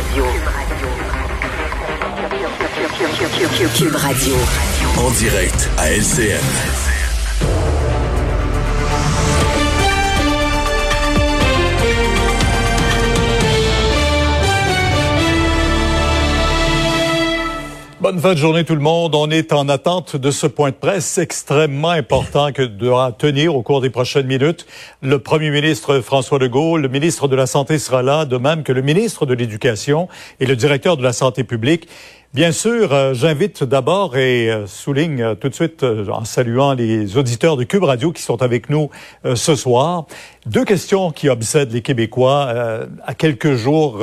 Radio. Cube Radio. En direct à LCM. Bonne fin de journée tout le monde. On est en attente de ce point de presse extrêmement important que doit tenir au cours des prochaines minutes le premier ministre François Legault. Le ministre de la Santé sera là, de même que le ministre de l'Éducation et le directeur de la Santé publique. Bien sûr, j'invite d'abord et souligne tout de suite en saluant les auditeurs de Cube Radio qui sont avec nous ce soir. Deux questions qui obsèdent les Québécois à quelques jours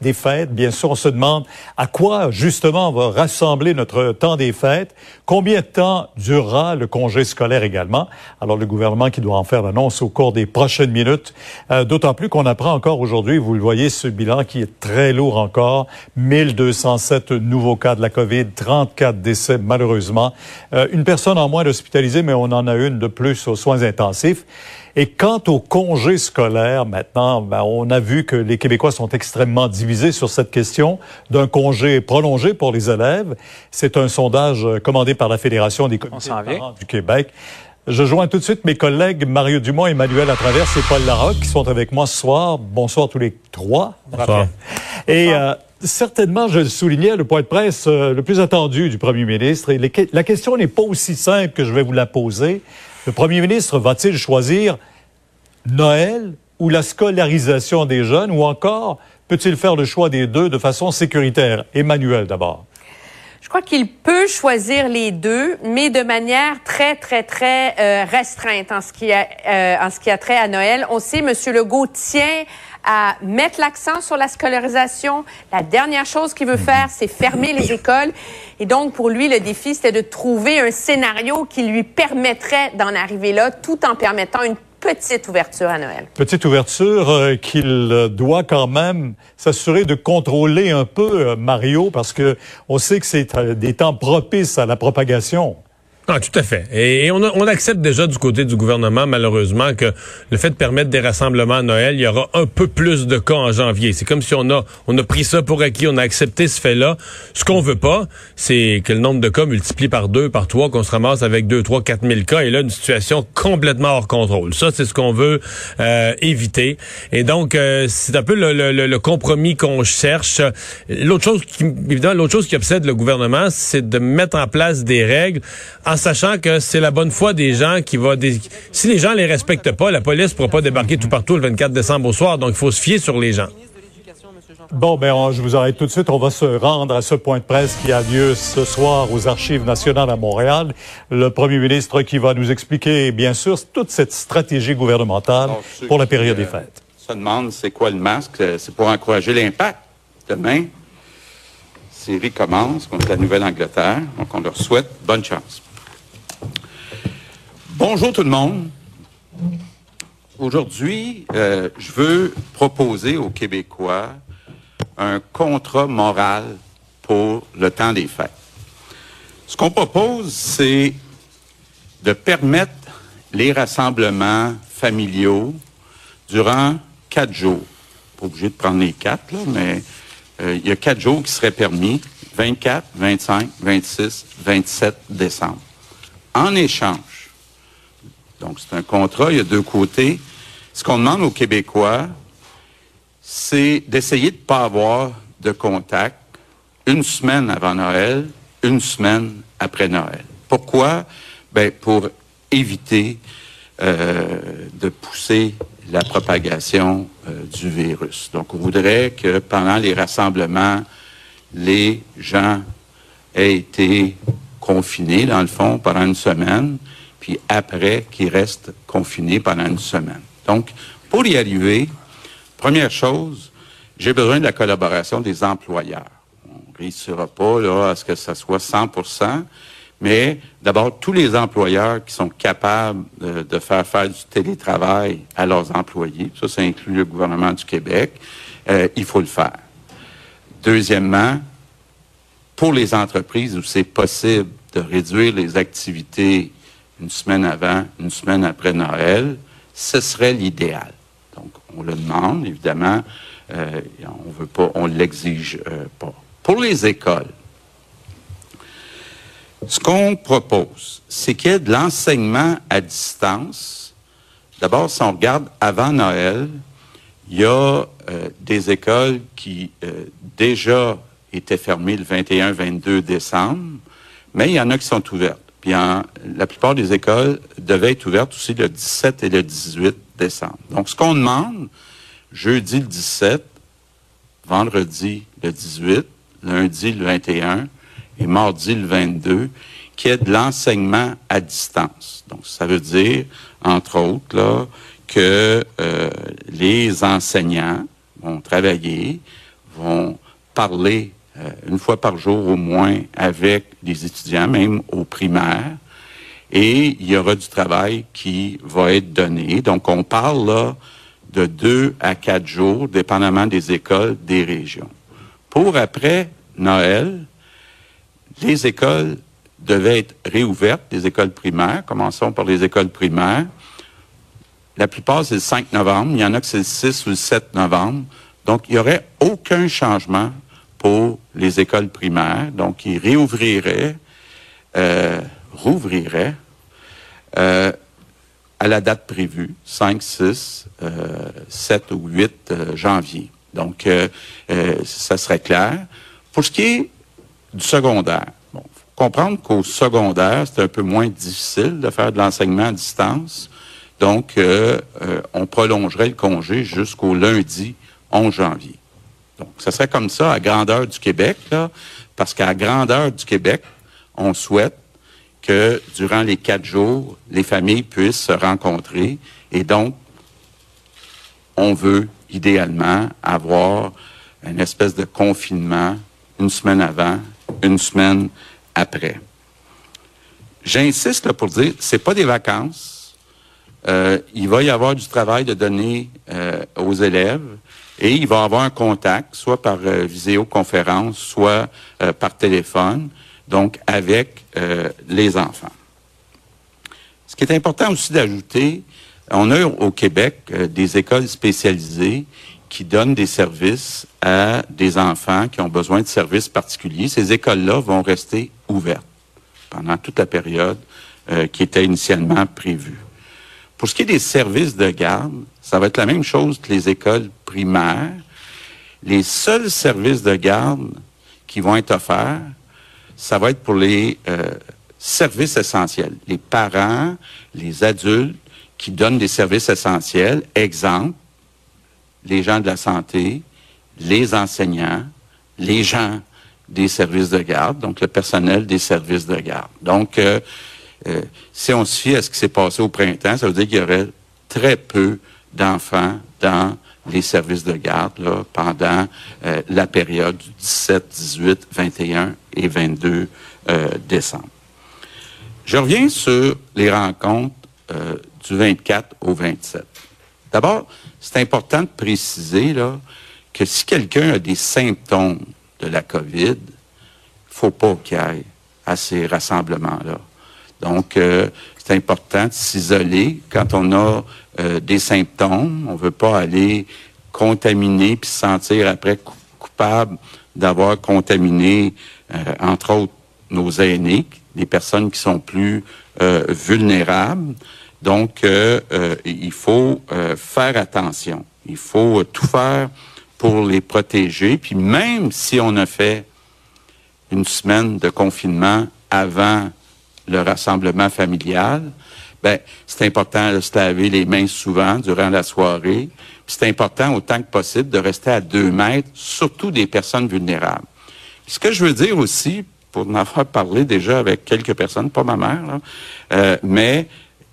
des fêtes. Bien sûr, on se demande à quoi, justement, on va rassembler notre temps des fêtes. Combien de temps durera le congé scolaire également? Alors, le gouvernement qui doit en faire l'annonce au cours des prochaines minutes. D'autant plus qu'on apprend encore aujourd'hui, vous le voyez, ce bilan qui est très lourd encore. 1207 nouveaux cas de la COVID, 34 décès malheureusement. Une personne en moins hospitalisée, mais on en a une de plus aux soins intensifs. Et quant au congé scolaire, maintenant, on a vu que les Québécois sont extrêmement divisés sur cette question d'un congé prolongé pour les élèves. C'est un sondage commandé par la Fédération des comités de parents du Québec. Je joins tout de suite mes collègues Mario Dumont, Emmanuel Atraverse et Paul Larocque qui sont avec moi ce soir. Bonsoir tous les trois. Bonsoir. Et certainement, je le soulignais, le point de presse le plus attendu du premier ministre. Et la question n'est pas aussi simple que je vais vous la poser. Le premier ministre va-t-il choisir Noël ou la scolarisation des jeunes, ou encore peut-il faire le choix des deux de façon sécuritaire? Emmanuel, d'abord. Je crois qu'il peut choisir les deux, mais de manière très, très, très restreinte en ce qui a trait à Noël. On sait, M. Legault tient à mettre l'accent sur la scolarisation. La dernière chose qu'il veut faire, c'est fermer les écoles. Et donc, pour lui, le défi, c'était de trouver un scénario qui lui permettrait d'en arriver là, tout en permettant une petite ouverture à Noël. Petite ouverture qu'il doit quand même s'assurer de contrôler un peu, Mario, parce que on sait que c'est des temps propices à la propagation. Ah, tout à fait. Et on accepte déjà du côté du gouvernement, malheureusement, que le fait de permettre des rassemblements à Noël, il y aura un peu plus de cas en janvier. C'est comme si on a pris ça pour acquis, on a accepté ce fait-là. Ce qu'on veut pas, c'est que le nombre de cas multiplié par 2, par 3, qu'on se ramasse avec 2, 3, 4 000 cas, et là, une situation complètement hors contrôle. Ça, c'est ce qu'on veut éviter. Et donc, c'est un peu le compromis qu'on cherche. L'autre chose qui obsède le gouvernement, c'est de mettre en place des règles en sachant que c'est la bonne foi des gens qui va... Si les gens les respectent pas, la police ne pourra pas débarquer tout partout le 24 décembre au soir. Donc, il faut se fier sur les gens. Bon, je vous arrête tout de suite. On va se rendre à ce point de presse qui a lieu ce soir aux Archives nationales à Montréal. Le premier ministre qui va nous expliquer, bien sûr, toute cette stratégie gouvernementale pour la période des fêtes. On se demande c'est quoi le masque. C'est pour encourager l'impact. Demain, série commence contre la Nouvelle-Angleterre. Donc, on leur souhaite bonne chance. Bonjour tout le monde. Aujourd'hui, je veux proposer aux Québécois un contrat moral pour le temps des fêtes. Ce qu'on propose, c'est de permettre les rassemblements familiaux durant 4 jours. Pas obligé de prendre les 4, là, mais il y a 4 jours qui seraient permis, 24, 25, 26, 27 décembre. En échange, donc, c'est un contrat, il y a 2 côtés. Ce qu'on demande aux Québécois, c'est d'essayer de ne pas avoir de contact 1 semaine avant Noël, 1 semaine après Noël. Pourquoi? Ben, pour éviter de pousser la propagation du virus. Donc, on voudrait que pendant les rassemblements, les gens aient été confinés, dans le fond, pendant 1 semaine. Puis après, qui reste confiné pendant 1 semaine. Donc, pour y arriver, première chose, j'ai besoin de la collaboration des employeurs. On ne réussira pas là, à ce que ça soit 100%, mais d'abord, tous les employeurs qui sont capables de faire du télétravail à leurs employés, ça inclut le gouvernement du Québec, il faut le faire. Deuxièmement, pour les entreprises où c'est possible de réduire les activités 1 semaine avant, 1 semaine après Noël, ce serait l'idéal. Donc, on le demande, évidemment, On veut pas, on l'exige pas. Pour les écoles, ce qu'on propose, c'est qu'il y ait de l'enseignement à distance. D'abord, si on regarde avant Noël, il y a des écoles qui déjà étaient fermées le 21-22 décembre, mais il y en a qui sont ouvertes. Puis la plupart des écoles devaient être ouvertes aussi le 17 et le 18 décembre. Donc, ce qu'on demande, jeudi le 17, vendredi le 18, lundi le 21 et mardi le 22, qu'il y ait de l'enseignement à distance. Donc, ça veut dire, entre autres, là, que les enseignants vont travailler, vont parler une fois par jour au moins avec les étudiants, même aux primaires, et il y aura du travail qui va être donné. Donc, on parle là de 2 à 4 jours, dépendamment des écoles, des régions. Pour après Noël, les écoles devaient être réouvertes, les écoles primaires. Commençons par les écoles primaires. La plupart, c'est le 5 novembre. Il y en a que c'est le 6 ou le 7 novembre. Donc, il n'y aurait aucun changement pour les écoles primaires. Donc, ils réouvriraient, rouvriraient à la date prévue, 5, 6, 7 ou 8 janvier. Donc, ça serait clair. Pour ce qui est du secondaire, bon, faut comprendre qu'au secondaire, c'est un peu moins difficile de faire de l'enseignement à distance. Donc, on prolongerait le congé jusqu'au lundi 11 janvier. Donc, ça serait comme ça à grandeur du Québec, là, parce qu'à grandeur du Québec, on souhaite que durant les 4 jours, les familles puissent se rencontrer. Et donc, on veut idéalement avoir une espèce de confinement une semaine avant, une semaine après. J'insiste là, pour dire, c'est pas des vacances. Il va y avoir du travail de donner aux élèves et il va y avoir un contact, soit par visioconférence, soit par téléphone, donc avec les enfants. Ce qui est important aussi d'ajouter, on a au Québec des écoles spécialisées qui donnent des services à des enfants qui ont besoin de services particuliers. Ces écoles-là vont rester ouvertes pendant toute la période qui était initialement prévue. Pour ce qui est des services de garde, ça va être la même chose que les écoles primaires. Les seuls services de garde qui vont être offerts, ça va être pour les services essentiels. Les parents, les adultes qui donnent des services essentiels, exemple, les gens de la santé, les enseignants, les gens des services de garde, donc le personnel des services de garde. Donc, si on se fie à ce qui s'est passé au printemps, ça veut dire qu'il y aurait très peu d'enfants dans les services de garde là, pendant la période du 17, 18, 21 et 22 décembre. Je reviens sur les rencontres du 24 au 27. D'abord, c'est important de préciser là, que si quelqu'un a des symptômes de la COVID, il ne faut pas qu'il aille à ces rassemblements-là. Donc, c'est important de s'isoler quand on a des symptômes. On ne veut pas aller contaminer puis se sentir après coupable d'avoir contaminé, entre autres, nos aînés, les personnes qui sont plus vulnérables. Donc, il faut faire attention. Il faut tout faire pour les protéger. Puis même si on a fait une semaine de confinement avant le rassemblement familial, ben c'est important de se laver les mains souvent durant la soirée. Puis c'est important autant que possible de rester à 2 mètres, surtout des personnes vulnérables. Puis ce que je veux dire aussi, pour en avoir parlé déjà avec quelques personnes, pas ma mère, là, mais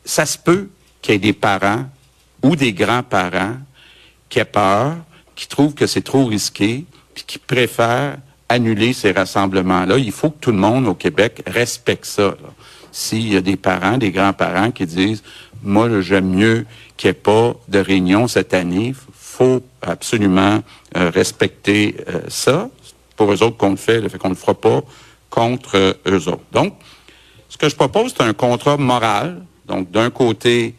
ça se peut qu'il y ait des parents ou des grands-parents qui aient peur, qui trouvent que c'est trop risqué, puis qui préfèrent annuler ces rassemblements-là. Il faut que tout le monde au Québec respecte ça, là. S'il y a des parents, des grands-parents qui disent « Moi, j'aime mieux qu'il n'y ait pas de réunion cette année. Il faut absolument respecter ça. » Pour eux autres qu'on le fait qu'on ne le fera pas contre eux autres. Donc, ce que je propose, c'est un contrat moral. Donc, d'un côté,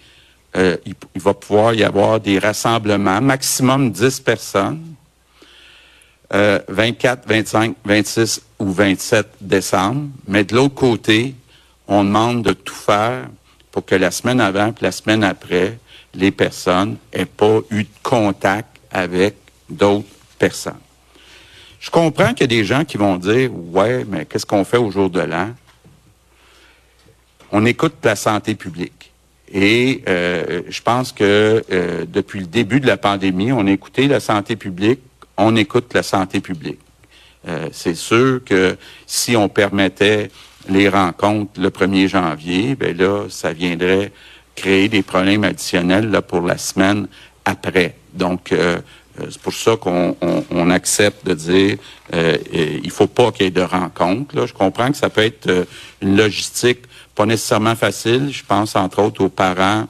il va pouvoir y avoir des rassemblements, maximum 10 personnes. 24, 25, 26 ou 27 décembre. Mais de l'autre côté, on demande de tout faire pour que la semaine avant et la semaine après, les personnes n'aient pas eu de contact avec d'autres personnes. Je comprends qu'il y a des gens qui vont dire « Ouais, mais qu'est-ce qu'on fait au jour de l'an? » On écoute la santé publique. Et je pense que depuis le début de la pandémie, on a écouté la santé publique, on écoute la santé publique. C'est sûr que si on permettait les rencontres le 1er janvier, bien là, ça viendrait créer des problèmes additionnels là, pour la semaine après. Donc, c'est pour ça qu'on on accepte de dire il faut pas qu'il y ait de rencontres. Là. Je comprends que ça peut être une logistique pas nécessairement facile. Je pense, entre autres, aux parents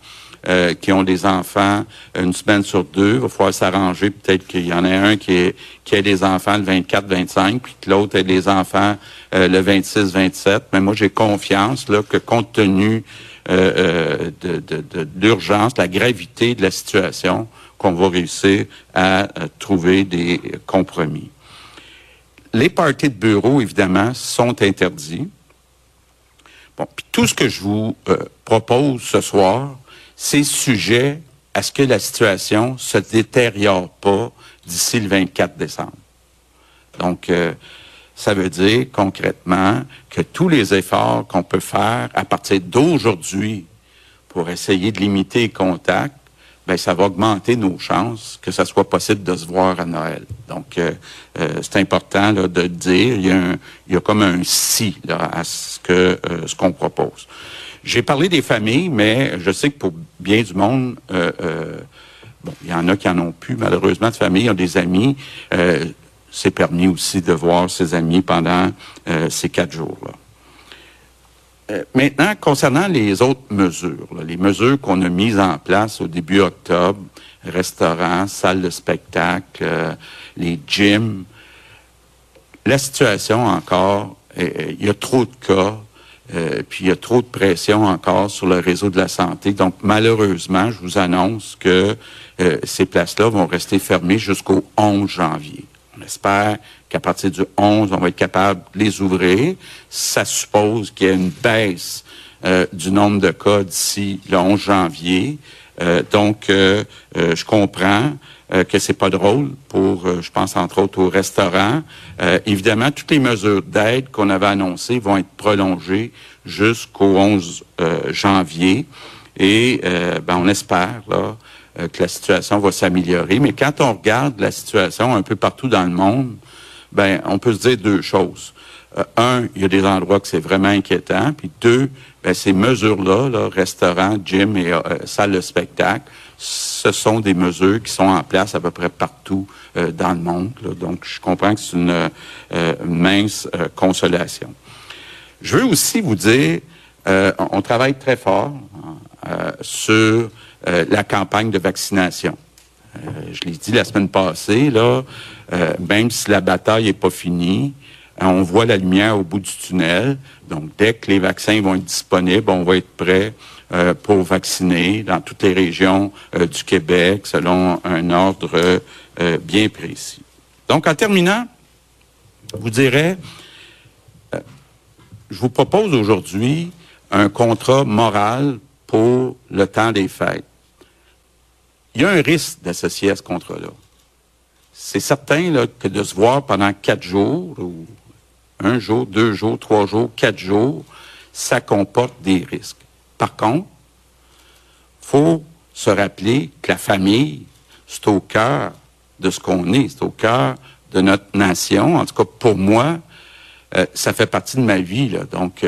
qui ont des enfants une semaine sur deux. Il va falloir s'arranger. Peut-être qu'il y en a un qui a des enfants le 24, 25, puis que l'autre a des enfants le 26, 27. Mais moi, j'ai confiance là, que compte tenu de l'urgence, la gravité de la situation, qu'on va réussir à trouver des compromis. Les parties de bureau, évidemment, sont interdits. Bon, puis tout ce que je vous propose ce soir, c'est sujet à ce que la situation se détériore pas d'ici le 24 décembre. Donc, ça veut dire concrètement que tous les efforts qu'on peut faire à partir d'aujourd'hui pour essayer de limiter les contacts, bien, ça va augmenter nos chances que ça soit possible de se voir à Noël. Donc, c'est important là, de le dire. Il y a comme un « si » là, à ce qu'on propose. J'ai parlé des familles, mais je sais que pour bien du monde, bon, il y en a qui en ont plus, malheureusement, de famille, ils ont des amis. C'est permis aussi de voir ses amis pendant ces 4 jours-là. Maintenant, concernant les autres mesures, là, les mesures qu'on a mises en place au début octobre, restaurants, salles de spectacle, les gyms, la situation encore, il y a trop de cas, puis il y a trop de pression encore sur le réseau de la santé. Donc, malheureusement, je vous annonce que ces places-là vont rester fermées jusqu'au 11 janvier. On espère qu'à partir du 11, on va être capable de les ouvrir. Ça suppose qu'il y a une baisse du nombre de cas d'ici le 11 janvier. Donc, je comprends que c'est pas drôle pour, je pense, entre autres, aux restaurants. Évidemment, toutes les mesures d'aide qu'on avait annoncées vont être prolongées jusqu'au 11 janvier. Et on espère, là, que la situation va s'améliorer. Mais quand on regarde la situation un peu partout dans le monde, ben on peut se dire deux choses. Un, il y a des endroits que c'est vraiment inquiétant. Puis deux, ben ces mesures-là, là, restaurants, gyms et salles de spectacle, ce sont des mesures qui sont en place à peu près partout dans le monde. Là. Donc, je comprends que c'est une mince consolation. Je veux aussi vous dire, on travaille très fort sur la campagne de vaccination. Je l'ai dit la semaine passée, là, même si la bataille n'est pas finie, on voit la lumière au bout du tunnel. Donc, dès que les vaccins vont être disponibles, on va être prêt pour vacciner dans toutes les régions du Québec, selon un ordre bien précis. Donc, en terminant, je vous dirais, je vous propose aujourd'hui un contrat moral pour le temps des fêtes. Il y a un risque d'associer à ce contrat-là. C'est certain là, que de se voir pendant 4 jours, ou 1 jour, 2 jours, 3 jours, 4 jours, ça comporte des risques. Par contre, il faut se rappeler que la famille, c'est au cœur de ce qu'on est, c'est au cœur de notre nation. En tout cas, pour moi, ça fait partie de ma vie. Là. Donc,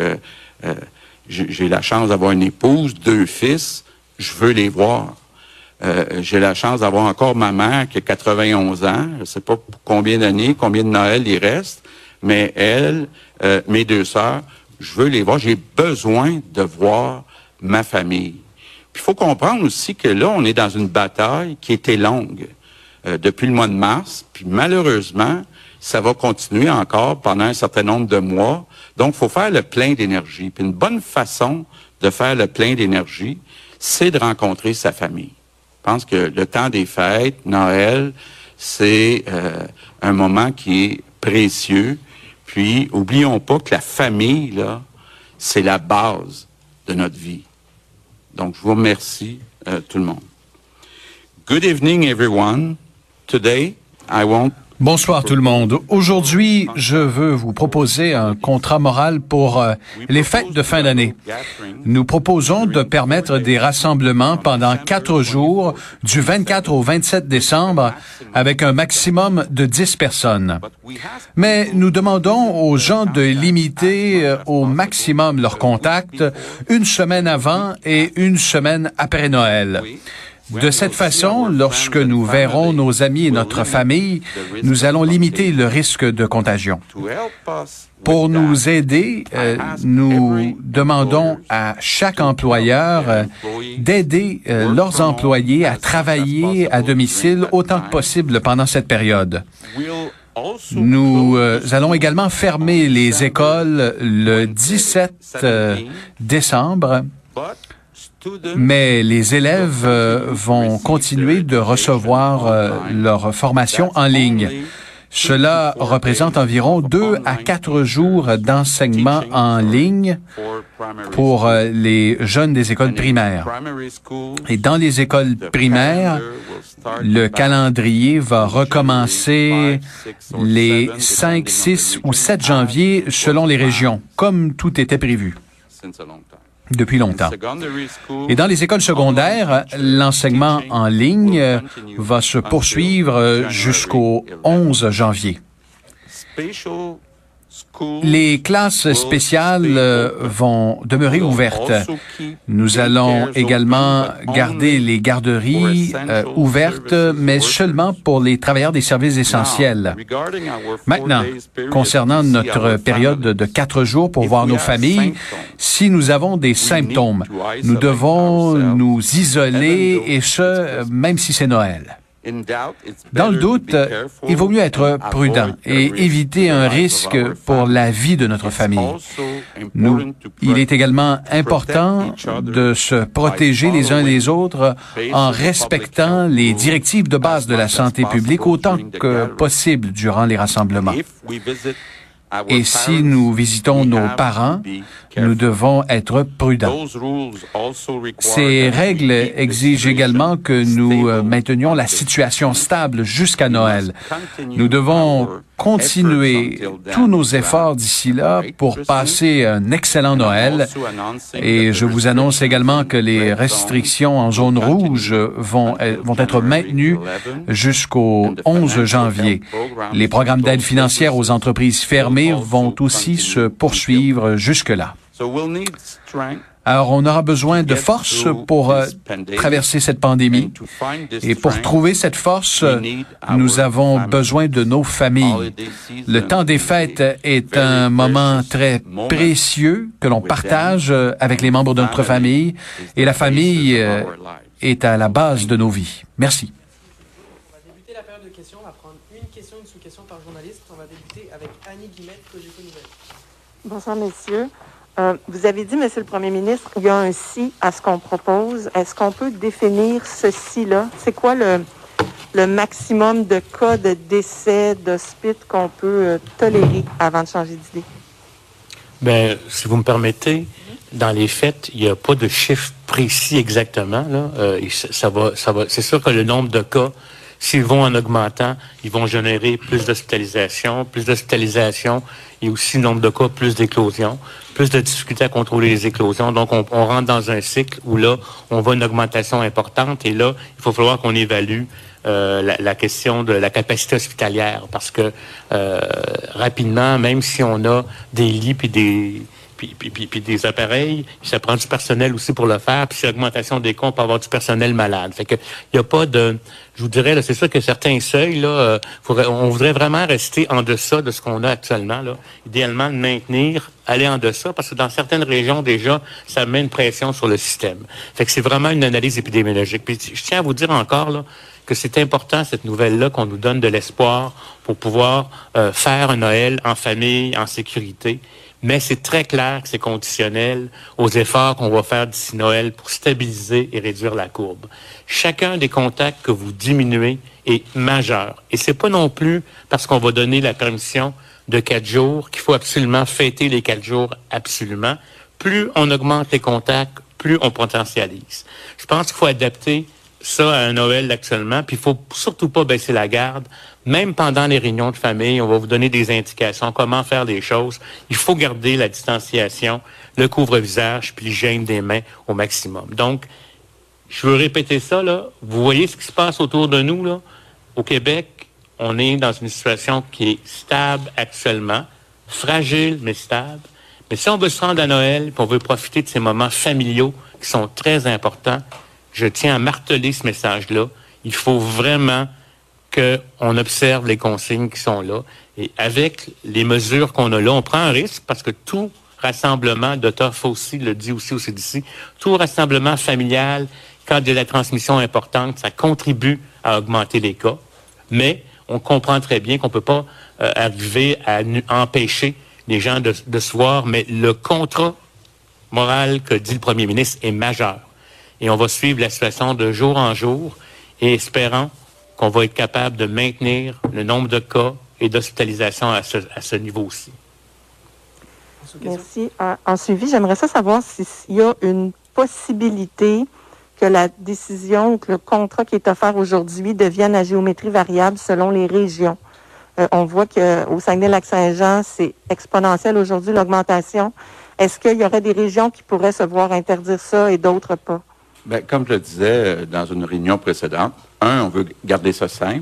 j'ai la chance d'avoir une épouse, 2 fils, je veux les voir. J'ai la chance d'avoir encore ma mère qui a 91 ans, je ne sais pas pour combien d'années, combien de Noël il reste, mais elle, mes 2 sœurs, je veux les voir. J'ai besoin de voir ma famille. Puis il faut comprendre aussi que là, on est dans une bataille qui était longue depuis le mois de mars, puis malheureusement, ça va continuer encore pendant un certain nombre de mois. Donc, il faut faire le plein d'énergie. Puis une bonne façon de faire le plein d'énergie, c'est de rencontrer sa famille. Je pense que le temps des fêtes, Noël, c'est un moment qui est précieux. Puis, oublions pas que la famille, là, c'est la base de notre vie. Donc, je vous remercie, tout le monde. Good evening, everyone. Today, I want... Bonsoir tout le monde. Aujourd'hui, je veux vous proposer un contrat moral pour les fêtes de fin d'année. Nous proposons de permettre des rassemblements pendant 4 jours, du 24 au 27 décembre, avec un maximum de 10 personnes. Mais nous demandons aux gens de limiter au maximum leurs contacts une semaine avant et une semaine après Noël. De cette façon, lorsque nous verrons nos amis et notre famille, nous allons limiter le risque de contagion. Pour nous aider, nous demandons à chaque employeur d'aider leurs employés à travailler à domicile autant que possible pendant cette période. Nous allons également fermer les écoles le 17 décembre. Mais les élèves vont continuer de recevoir leur formation en ligne. Cela représente environ 2 à 4 jours d'enseignement en ligne pour les jeunes des écoles primaires. Et dans les écoles primaires, le calendrier va recommencer les 5, 6 ou 7 janvier selon les régions, comme tout était prévu depuis longtemps. Et dans les écoles secondaires, l'enseignement en ligne va se poursuivre jusqu'au 11 janvier. Les classes spéciales vont demeurer ouvertes. Nous allons également garder les garderies ouvertes, mais seulement pour les travailleurs des services essentiels. Maintenant, concernant notre période de 4 jours pour voir nos familles, si nous avons des symptômes, nous devons nous isoler, et ce, même si c'est Noël. Dans le doute, il vaut mieux être prudent et éviter un risque pour la vie de notre famille. Il est également important de se protéger les uns les autres en respectant les directives de base de la santé publique autant que possible durant les rassemblements. Et si nous visitons nos parents, nous devons être prudents. Ces règles exigent également que nous maintenions la situation stable jusqu'à Noël. Nous devons continuer tous nos efforts d'ici là pour passer un excellent Noël. Et je vous annonce également que les restrictions en zone rouge vont être maintenues jusqu'au 11 janvier. Les programmes d'aide financière aux entreprises fermées vont aussi se poursuivre jusque-là. Alors, on aura besoin de force pour traverser cette pandémie. Et pour trouver cette force, nous avons besoin de nos familles. Le temps des fêtes est un moment très précieux que l'on partage avec les membres de notre famille. Et la famille est à la base de nos vies. Merci. On va débuter la période de questions. On va prendre une question, une sous-question par journaliste. On va débuter avec Annie Guimet, Cogeco Nouvelles. Bonsoir, messieurs. Vous avez dit, Monsieur le Premier ministre, il y a un « si » à ce qu'on propose. Est-ce qu'on peut définir ce « si-là » ? C'est quoi le maximum de cas de décès, d'hospice qu'on peut tolérer avant de changer d'idée ? Bien, si vous me permettez, dans les fêtes, il n'y a pas de chiffre précis exactement. Là. Ça va. C'est sûr que le nombre de cas, s'ils vont en augmentant, ils vont générer plus d'hospitalisations. Plus d'hospitalisations, il y a aussi le nombre de cas, plus d'éclosions, plus de difficultés à contrôler les éclosions. Donc, on rentre dans un cycle où là, on voit une augmentation importante. Et là, il faut falloir qu'on évalue la question de la capacité hospitalière. Parce que rapidement, même si on a des lits puis des appareils, ça prend du personnel aussi pour le faire. Puis, c'est l'augmentation des cas, on peut avoir du personnel malade. Fait que, il n'y a pas de... Je vous dirais, là, c'est sûr que certains seuils, là, on voudrait vraiment rester en deçà de ce qu'on a actuellement, là. Idéalement, le maintenir, aller en deçà, parce que dans certaines régions, déjà, ça met une pression sur le système. Fait que c'est vraiment une analyse épidémiologique. Puis, je tiens à vous dire encore, là, que c'est important, cette nouvelle-là, qu'on nous donne de l'espoir pour pouvoir faire un Noël en famille, en sécurité. Mais c'est très clair que c'est conditionnel aux efforts qu'on va faire d'ici Noël pour stabiliser et réduire la courbe. Chacun des contacts que vous diminuez est majeur. Et c'est pas non plus parce qu'on va donner la permission de 4 jours qu'il faut absolument fêter les 4 jours absolument. Plus on augmente les contacts, plus on potentialise. Je pense qu'il faut adapter ça à un Noël actuellement, puis il faut surtout pas baisser la garde. Même pendant les réunions de famille, on va vous donner des indications, comment faire les choses. Il faut garder la distanciation, le couvre-visage, puis l'hygiène des mains au maximum. Donc, je veux répéter ça, là. Vous voyez ce qui se passe autour de nous, là. Au Québec, on est dans une situation qui est stable actuellement, fragile, mais stable. Mais si on veut se rendre à Noël, puis on veut profiter de ces moments familiaux qui sont très importants, je tiens à marteler ce message-là. Il faut vraiment qu'on observe les consignes qui sont là. Et avec les mesures qu'on a là, on prend un risque parce que tout rassemblement, Dr Fauci le dit aussi d'ici, tout rassemblement familial, quand il y a la transmission importante, ça contribue à augmenter les cas. Mais on comprend très bien qu'on ne peut pas arriver à empêcher les gens de se voir. Mais le contrat moral que dit le premier ministre est majeur. Et on va suivre la situation de jour en jour et espérant qu'on va être capable de maintenir le nombre de cas et d'hospitalisation à ce niveau-ci. Merci. En suivi, j'aimerais ça savoir s'il y a une possibilité que la décision, que le contrat qui est offert aujourd'hui devienne à géométrie variable selon les régions. On voit qu'au Saguenay-Lac-Saint-Jean, c'est exponentiel aujourd'hui, l'augmentation. Est-ce qu'il y aurait des régions qui pourraient se voir interdire ça et d'autres pas? Bien, comme je le disais dans une réunion précédente, 1, on veut garder ça simple.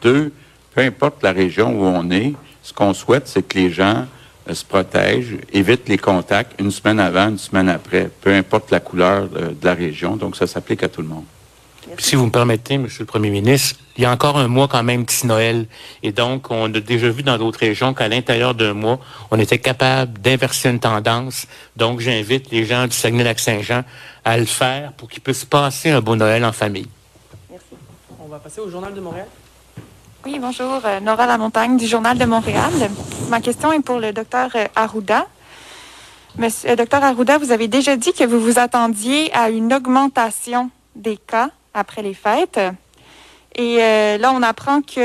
2, peu importe la région où on est, ce qu'on souhaite, c'est que les gens se protègent, évitent les contacts une semaine avant, une semaine après, peu importe la couleur de la région. Donc, ça s'applique à tout le monde. Puis, si vous me permettez, M. le Premier ministre, il y a encore un mois quand même petit Noël. Et donc, on a déjà vu dans d'autres régions qu'à l'intérieur d'un mois, on était capable d'inverser une tendance. Donc, j'invite les gens du Saguenay-Lac-Saint-Jean à le faire pour qu'ils puissent passer un beau Noël en famille. Merci. On va passer au Journal de Montréal. Oui, bonjour. Nora Lamontagne du Journal de Montréal. Ma question est pour le Dr Arruda. Monsieur Dr Arruda, vous avez déjà dit que vous vous attendiez à une augmentation des cas après les fêtes. Et là, on apprend que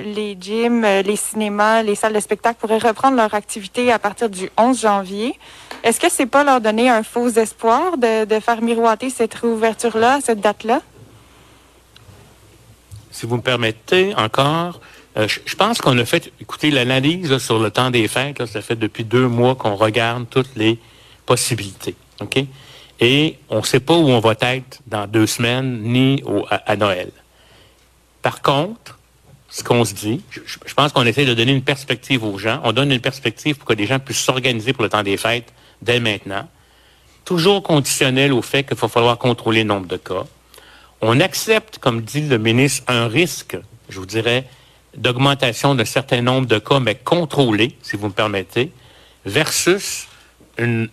les gyms, les cinémas, les salles de spectacle pourraient reprendre leur activité à partir du 11 janvier. Est-ce que c'est pas leur donner un faux espoir de faire miroiter cette réouverture-là, cette date-là? Si vous me permettez encore, je pense qu'on a fait, écoutez, l'analyse là, sur le temps des fêtes, là, ça fait depuis 2 mois qu'on regarde toutes les possibilités, OK? Et on ne sait pas où on va être dans 2 semaines, ni à Noël. Par contre, ce qu'on se dit, je pense qu'on essaie de donner une perspective aux gens. On donne une perspective pour que les gens puissent s'organiser pour le temps des fêtes dès maintenant. Toujours conditionnel au fait qu'il va falloir contrôler le nombre de cas. On accepte, comme dit le ministre, un risque, je vous dirais, d'augmentation d'un certain nombre de cas, mais contrôlé, si vous me permettez, versus une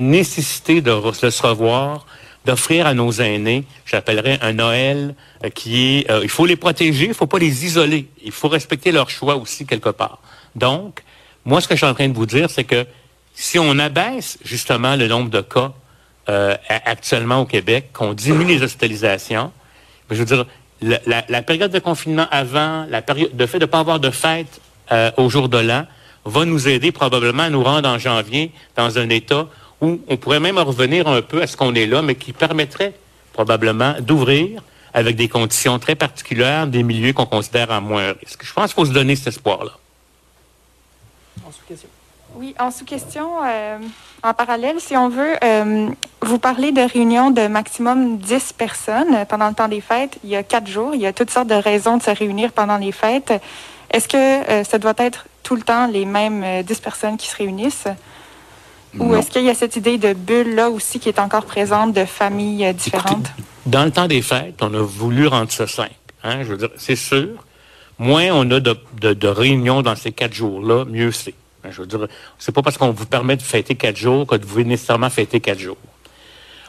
nécessité de se revoir, d'offrir à nos aînés, j'appellerais un Noël qui est... il faut les protéger, il ne faut pas les isoler. Il faut respecter leur choix aussi, quelque part. Donc, moi, ce que je suis en train de vous dire, c'est que si on abaisse, justement, le nombre de cas actuellement au Québec, qu'on diminue les hospitalisations. Je veux dire, la période de confinement avant, la période, le fait de ne pas avoir de fête au jour de l'an, va nous aider probablement à nous rendre en janvier dans un état où on pourrait même revenir un peu à ce qu'on est là, mais qui permettrait probablement d'ouvrir avec des conditions très particulières des milieux qu'on considère à moins risque. Je pense qu'il faut se donner cet espoir-là. En sous-question. Oui, en sous-question, en parallèle, si on veut, vous parlez de réunions de maximum 10 personnes pendant le temps des fêtes. Il y a 4 jours, il y a toutes sortes de raisons de se réunir pendant les fêtes. Est-ce que ça doit être tout le temps les mêmes 10 personnes qui se réunissent? Ou non. Est-ce qu'il y a cette idée de bulle-là aussi qui est encore présente, de familles différentes? Écoutez, dans le temps des fêtes, on a voulu rendre ça simple. Hein? Je veux dire, c'est sûr, moins on a de réunions dans ces 4 jours-là, mieux c'est. Je veux dire, c'est pas parce qu'on vous permet de fêter 4 jours que vous pouvez nécessairement fêter 4 jours.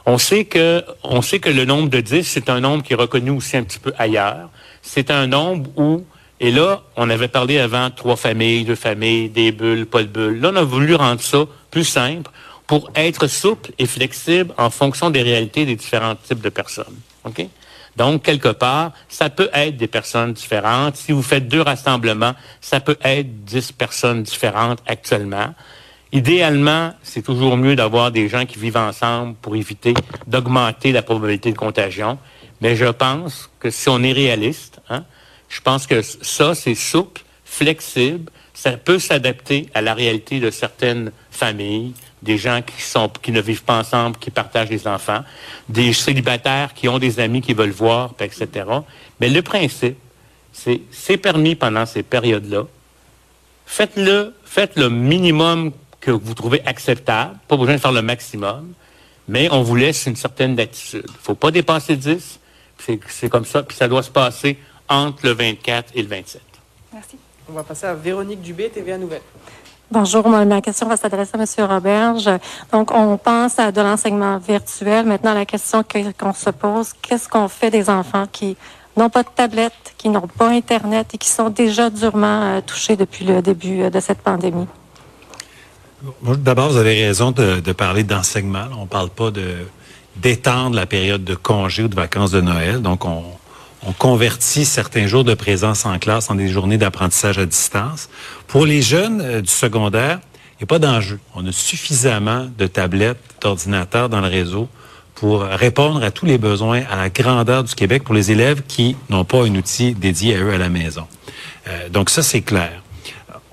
On sait que le nombre de 10, c'est un nombre qui est reconnu aussi un petit peu ailleurs. C'est un nombre où, et là, on avait parlé avant 3 familles, 2 familles, des bulles, pas de bulles. Là, on a voulu rendre ça plus simple pour être souple et flexible en fonction des réalités des différents types de personnes. OK? Donc, quelque part, ça peut être des personnes différentes. Si vous faites 2 rassemblements, ça peut être 10 personnes différentes actuellement. Idéalement, c'est toujours mieux d'avoir des gens qui vivent ensemble pour éviter d'augmenter la probabilité de contagion. Mais je pense que si on est réaliste, je pense que ça, c'est souple, flexible, ça peut s'adapter à la réalité de certaines familles, des gens qui ne vivent pas ensemble, qui partagent les enfants, des célibataires qui ont des amis qui veulent voir, etc. Mais le principe, c'est permis pendant ces périodes-là. Faites le minimum que vous trouvez acceptable, pas besoin de faire le maximum, mais on vous laisse une certaine latitude. Il ne faut pas dépasser 10, c'est comme ça, puis ça doit se passer entre le 24 et le 27. Merci. On va passer à Véronique Dubé, TVA Nouvelle. Bonjour, ma question va s'adresser à M. Roberge. Donc, on pense à de l'enseignement virtuel. Maintenant, la question qu'on se pose, qu'est-ce qu'on fait des enfants qui n'ont pas de tablette, qui n'ont pas Internet et qui sont déjà durement touchés depuis le début de cette pandémie? D'abord, vous avez raison de parler d'enseignement. On ne parle pas d'étendre la période de congé ou de vacances de Noël. Donc, on convertit certains jours de présence en classe en des journées d'apprentissage à distance. Pour les jeunes du secondaire, il n'y a pas d'enjeu. On a suffisamment de tablettes, d'ordinateurs dans le réseau pour répondre à tous les besoins à la grandeur du Québec pour les élèves qui n'ont pas un outil dédié à eux à la maison. Donc ça, c'est clair.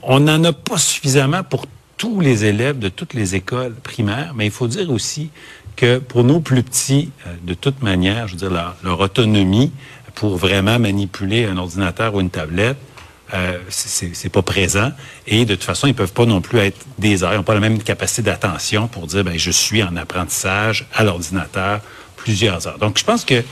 On n'en a pas suffisamment pour tous les élèves de toutes les écoles primaires, mais il faut dire aussi que pour nos plus petits, de toute manière, je veux dire, leur autonomie, pour vraiment manipuler un ordinateur ou une tablette, c'est pas présent. Et de toute façon, ils peuvent pas non plus être des airs. Ils n'ont pas la même capacité d'attention pour dire, ben je suis en apprentissage à l'ordinateur plusieurs heures. Donc, je pense que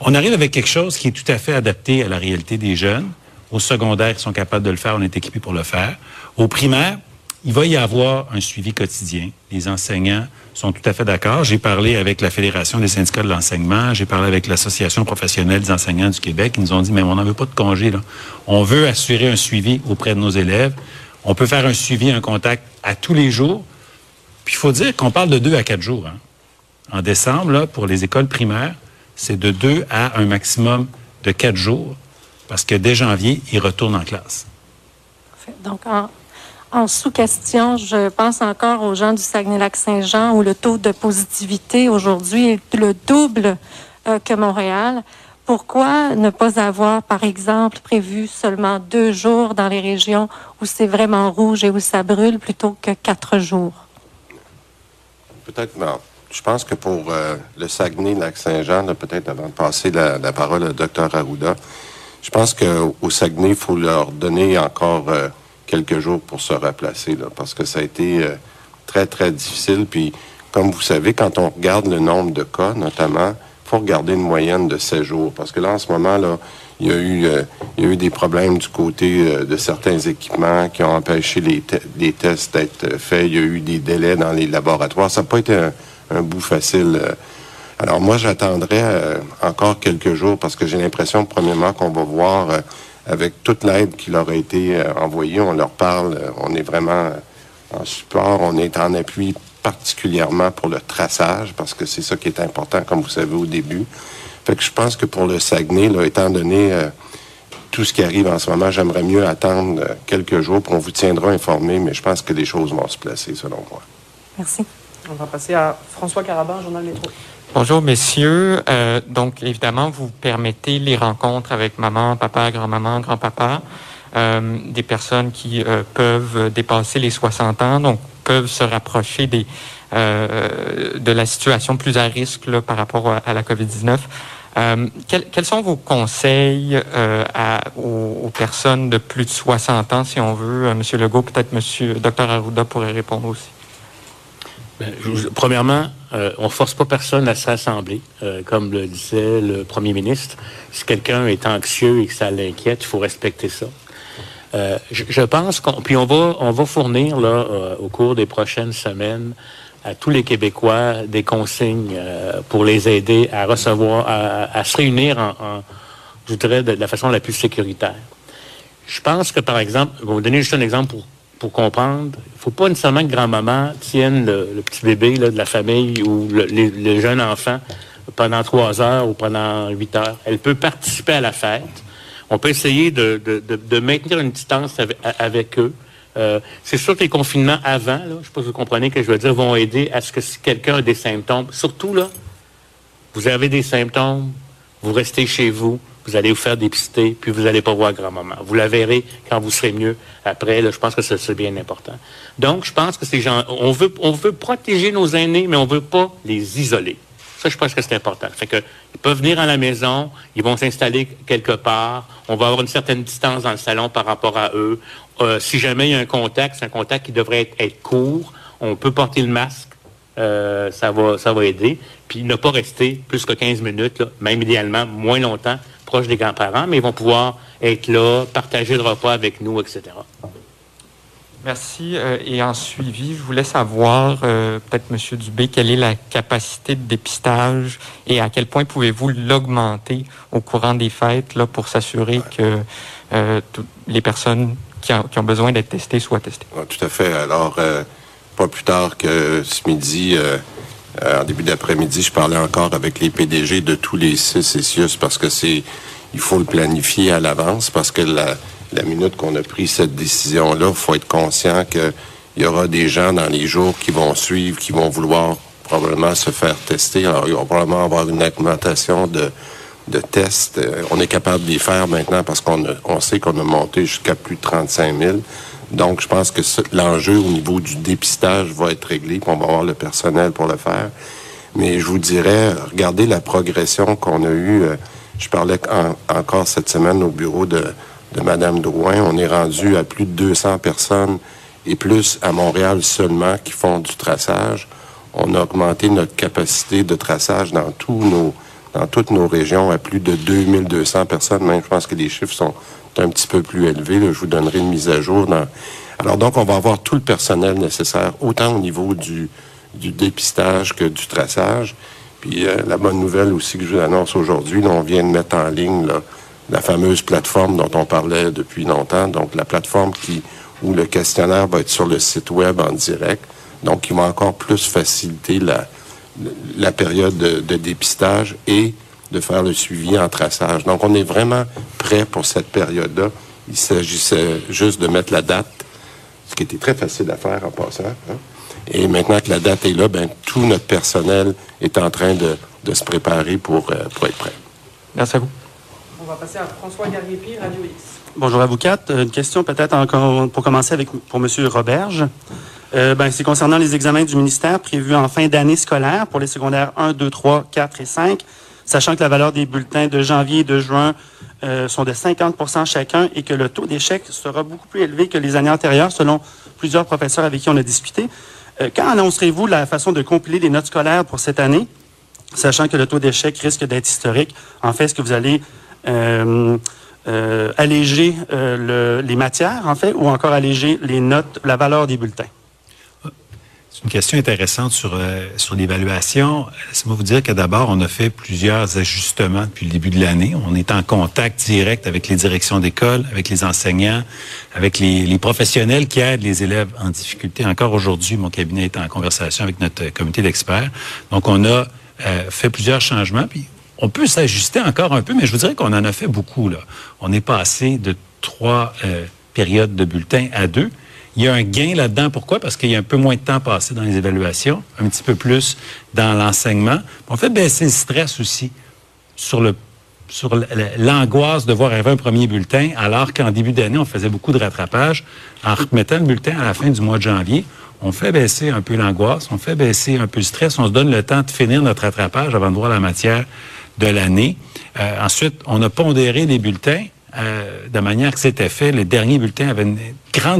on arrive avec quelque chose qui est tout à fait adapté à la réalité des jeunes. Au secondaire, ils sont capables de le faire. On est équipés pour le faire. Au primaire, il va y avoir un suivi quotidien. Les enseignants sont tout à fait d'accord. J'ai parlé avec la Fédération des syndicats de l'enseignement, j'ai parlé avec l'Association professionnelle des enseignants du Québec. Ils nous ont dit, mais on n'en veut pas de congé, là. On veut assurer un suivi auprès de nos élèves. On peut faire un suivi, un contact à tous les jours. Puis il faut dire qu'on parle de 2 à 4 jours. En décembre, là, pour les écoles primaires, c'est de 2 à un maximum de 4 jours, parce que dès janvier, ils retournent en classe. Donc, en sous-question, je pense encore aux gens du Saguenay-Lac-Saint-Jean où le taux de positivité aujourd'hui est le double que Montréal. Pourquoi ne pas avoir, par exemple, prévu seulement 2 jours dans les régions où c'est vraiment rouge et où ça brûle plutôt que 4 jours? Peut-être, non. Je pense que pour le Saguenay-Lac-Saint-Jean, là, peut-être avant de passer la parole à Dr Arruda, je pense qu'au Saguenay, il faut leur donner encore quelques jours pour se replacer, là, parce que ça a été très, très difficile. Puis, comme vous savez, quand on regarde le nombre de cas, notamment, il faut regarder une moyenne de 16 jours. Parce que là, en ce moment, là, il y a eu des problèmes du côté de certains équipements qui ont empêché les tests d'être faits. Il y a eu des délais dans les laboratoires. Ça n'a pas été un bout facile. Alors, moi, j'attendrai encore quelques jours, parce que j'ai l'impression, premièrement, qu'on va voir... avec toute l'aide qui leur a été envoyée, on leur parle, on est vraiment en support, on est en appui particulièrement pour le traçage, parce que c'est ça qui est important, comme vous savez, au début. Fait que je pense que pour le Saguenay, là, étant donné tout ce qui arrive en ce moment, j'aimerais mieux attendre quelques jours, puis on vous tiendra informé, mais je pense que les choses vont se placer, selon moi. Merci. On va passer à François Caraban, Journal des Trois. Bonjour, messieurs. Donc, évidemment, vous permettez les rencontres avec maman, papa, grand-maman, grand-papa, des personnes qui peuvent dépasser les 60 ans, donc peuvent se rapprocher de la situation plus à risque là, par rapport à la COVID-19. Quels sont vos conseils aux personnes de plus de 60 ans, si on veut? Monsieur Legault, peut-être Monsieur Dr Arruda pourrait répondre aussi. Bien, premièrement, on ne force pas personne à s'assembler, comme le disait le premier ministre. Si quelqu'un est anxieux et que ça l'inquiète, il faut respecter ça. Je pense qu'on... Puis on va fournir, là, au cours des prochaines semaines, à tous les Québécois des consignes pour les aider à recevoir, à se réunir, je dirais, de la façon la plus sécuritaire. Je pense que, par exemple, je vais vous donner juste un exemple pour comprendre, il ne faut pas nécessairement que grand-maman tienne le petit bébé là, de la famille ou le jeune enfant pendant 3 heures ou pendant 8 heures. Elle peut participer à la fête. On peut essayer de maintenir une distance avec eux. C'est sûr que les confinements avant, là, je ne sais pas si vous comprenez ce que je veux dire, vont aider à ce que si quelqu'un a des symptômes, surtout là, vous avez des symptômes, vous restez chez vous, vous allez vous faire dépister, puis vous n'allez pas voir grand-maman. Vous la verrez quand vous serez mieux après. Là, je pense que c'est bien important. Donc, je pense que ces gens, on veut protéger nos aînés, mais on ne veut pas les isoler. Ça, je pense que c'est important. Fait que, ils peuvent venir à la maison, ils vont s'installer quelque part, on va avoir une certaine distance dans le salon par rapport à eux. Si jamais il y a un contact, c'est un contact qui devrait être court, on peut porter le masque, ça va aider. Puis ne pas rester plus que 15 minutes, là, même idéalement moins longtemps, proche des grands-parents, mais ils vont pouvoir être là, partager le repas avec nous, etc. Merci. Et en suivi, je voulais savoir, peut-être M. Dubé, quelle est la capacité de dépistage et à quel point pouvez-vous l'augmenter au courant des fêtes là, pour s'assurer que les personnes qui ont besoin d'être testées soient testées? Oui, tout à fait. Alors, pas plus tard que ce midi, en début d'après-midi, je parlais encore avec les PDG de tous les 6 CCUS parce que il faut le planifier à l'avance parce que la minute qu'on a pris cette décision-là, il faut être conscient qu'il y aura des gens dans les jours qui vont suivre, qui vont vouloir probablement se faire tester. Alors, ils vont probablement avoir une augmentation de tests. On est capable de les faire maintenant parce qu'on sait qu'on a monté jusqu'à plus de 35 000. Donc, je pense que l'enjeu au niveau du dépistage va être réglé, puis on va avoir le personnel pour le faire. Mais je vous dirais, regardez la progression qu'on a eue. Je parlais encore cette semaine au bureau de Mme Drouin. On est rendu à plus de 200 personnes et plus à Montréal seulement qui font du traçage. On a augmenté notre capacité de traçage dans toutes nos régions à plus de 2200 personnes. Même, je pense que les chiffres sont un petit peu plus élevés. Là. Je vous donnerai une mise à jour. Alors, donc, on va avoir tout le personnel nécessaire, autant au niveau du dépistage que du traçage. Puis, la bonne nouvelle aussi que je vous annonce aujourd'hui, là, on vient de mettre en ligne là, la fameuse plateforme dont on parlait depuis longtemps, donc la plateforme où le questionnaire va être sur le site web en direct, donc il va encore plus faciliter la période de dépistage et de faire le suivi en traçage. Donc on est vraiment prêt pour cette période-là. Il s'agissait juste de mettre la date, ce qui était très facile à faire en passant. Hein? Et maintenant que la date est là, ben tout notre personnel est en train de se préparer pour être prêt. Merci à vous. On va passer à François Garnier-Pierre, Radio X. Bonjour à vous quatre. Une question peut-être encore pour commencer pour M. Roberge. C'est concernant les examens du ministère prévus en fin d'année scolaire pour les secondaires 1, 2, 3, 4 et 5, sachant que la valeur des bulletins de janvier et de juin sont de 50% chacun et que le taux d'échec sera beaucoup plus élevé que les années antérieures, selon plusieurs professeurs avec qui on a discuté. Quand annoncerez-vous la façon de compiler les notes scolaires pour cette année, sachant que le taux d'échec risque d'être historique? En fait, est-ce que vous allez alléger les matières, en fait, ou encore alléger les notes, la valeur des bulletins? C'est une question intéressante sur l'évaluation. Laissez-moi vous dire que d'abord, on a fait plusieurs ajustements depuis le début de l'année. On est en contact direct avec les directions d'école, avec les enseignants, avec les professionnels qui aident les élèves en difficulté. Encore aujourd'hui, mon cabinet est en conversation avec notre comité d'experts. Donc, on a fait plusieurs changements, puis on peut s'ajuster encore un peu, mais je vous dirais qu'on en a fait beaucoup, là. On est passé de 3 périodes de bulletins à 2. Il y a un gain là-dedans. Pourquoi? Parce qu'il y a un peu moins de temps passé dans les évaluations, un petit peu plus dans l'enseignement. On fait baisser le stress aussi sur l'angoisse de voir arriver un premier bulletin, alors qu'en début d'année, on faisait beaucoup de rattrapage. En remettant le bulletin à la fin du mois de janvier, on fait baisser un peu l'angoisse, on fait baisser un peu le stress, on se donne le temps de finir notre rattrapage avant de voir la matière de l'année. Ensuite, on a pondéré les bulletins de manière que c'était fait. Le dernier bulletin avait une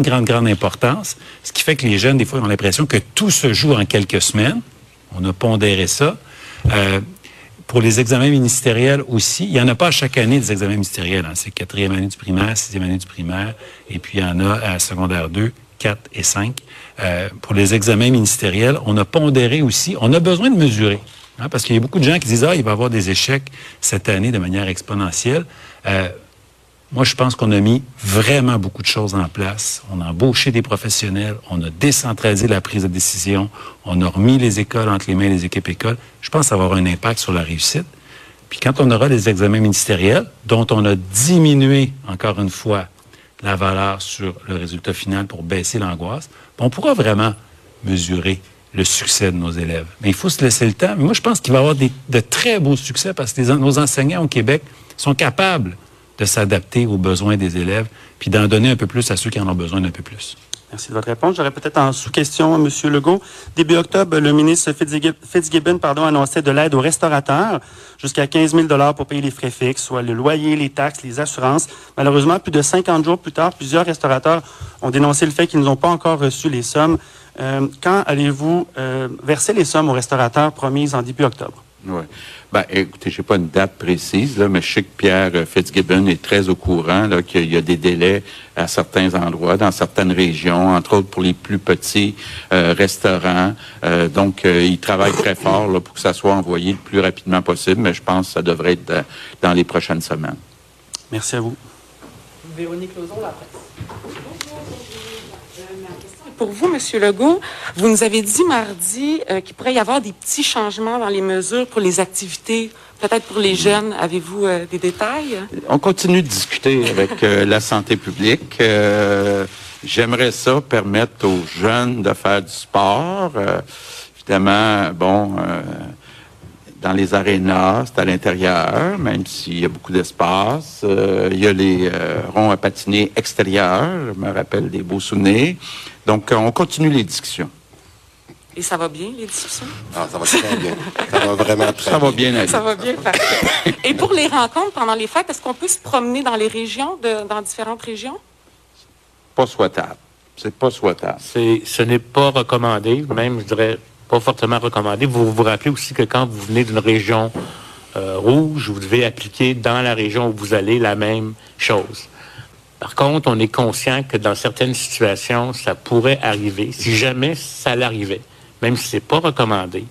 grande importance, ce qui fait que les jeunes, des fois, ont l'impression que tout se joue en quelques semaines. On a pondéré ça. Pour les examens ministériels aussi, il n'y en a pas chaque année des examens ministériels. Hein. C'est 4e année du primaire, 6e année du primaire, et puis il y en a à secondaire 2, 4 et 5. Pour les examens ministériels, on a pondéré aussi. On a besoin de mesurer. Hein, parce qu'il y a beaucoup de gens qui disent « Ah, il va y avoir des échecs cette année de manière exponentielle ». Moi, je pense qu'on a mis vraiment beaucoup de choses en place. On a embauché des professionnels, on a décentralisé la prise de décision, on a remis les écoles entre les mains des équipes écoles. Je pense avoir un impact sur la réussite. Puis quand on aura les examens ministériels, dont on a diminué, encore une fois, la valeur sur le résultat final pour baisser l'angoisse, on pourra vraiment mesurer le succès de nos élèves. Mais il faut se laisser le temps. Mais moi, je pense qu'il va y avoir de très beaux succès parce que nos enseignants au Québec sont capables de s'adapter aux besoins des élèves puis d'en donner un peu plus à ceux qui en ont besoin d'un peu plus. Merci de votre réponse. J'aurais peut-être en sous-question à M. Legault. Début octobre, le ministre Fitzgibbon annonçait de l'aide aux restaurateurs jusqu'à 15 000 $ pour payer les frais fixes, soit le loyer, les taxes, les assurances. Malheureusement, plus de 50 jours plus tard, plusieurs restaurateurs ont dénoncé le fait qu'ils n'ont pas encore reçu les sommes. Quand allez-vous verser les sommes aux restaurateurs promises en début octobre? Oui. Bien, écoutez, je n'ai pas une date précise, là, mais je sais que Pierre Fitzgibbon est très au courant là, qu'il y a des délais à certains endroits, dans certaines régions, entre autres pour les plus petits restaurants. Donc, il travaille très fort là, pour que ça soit envoyé le plus rapidement possible, mais je pense que ça devrait être dans les prochaines semaines. Merci à vous. Véronique Lozon, La Presse. Pour vous, M. Legault, vous nous avez dit mardi qu'il pourrait y avoir des petits changements dans les mesures pour les activités, peut-être pour les jeunes. Avez-vous des détails? On continue de discuter avec la santé publique. J'aimerais ça permettre aux jeunes de faire du sport. Évidemment, bon, dans les arénas, c'est à l'intérieur, même s'il y a beaucoup d'espace. Il y a les ronds à patiner extérieurs. Je me rappelle des beaux souvenirs. Donc, on continue les discussions. Et ça va bien, les discussions? Ah, ça va très bien. Ça va vraiment très bien. Ça va bien aller. Ça va bien, parfait. Et pour les rencontres pendant les fêtes, est-ce qu'on peut se promener dans les régions, dans différentes régions? Pas souhaitable. C'est pas souhaitable. Ce n'est pas recommandé, même, je dirais, pas fortement recommandé. Vous vous rappelez aussi que quand vous venez d'une région rouge, vous devez appliquer dans la région où vous allez la même chose. Par contre, on est conscient que dans certaines situations, ça pourrait arriver. Si jamais ça l'arrivait, même si ce n'est pas recommandé,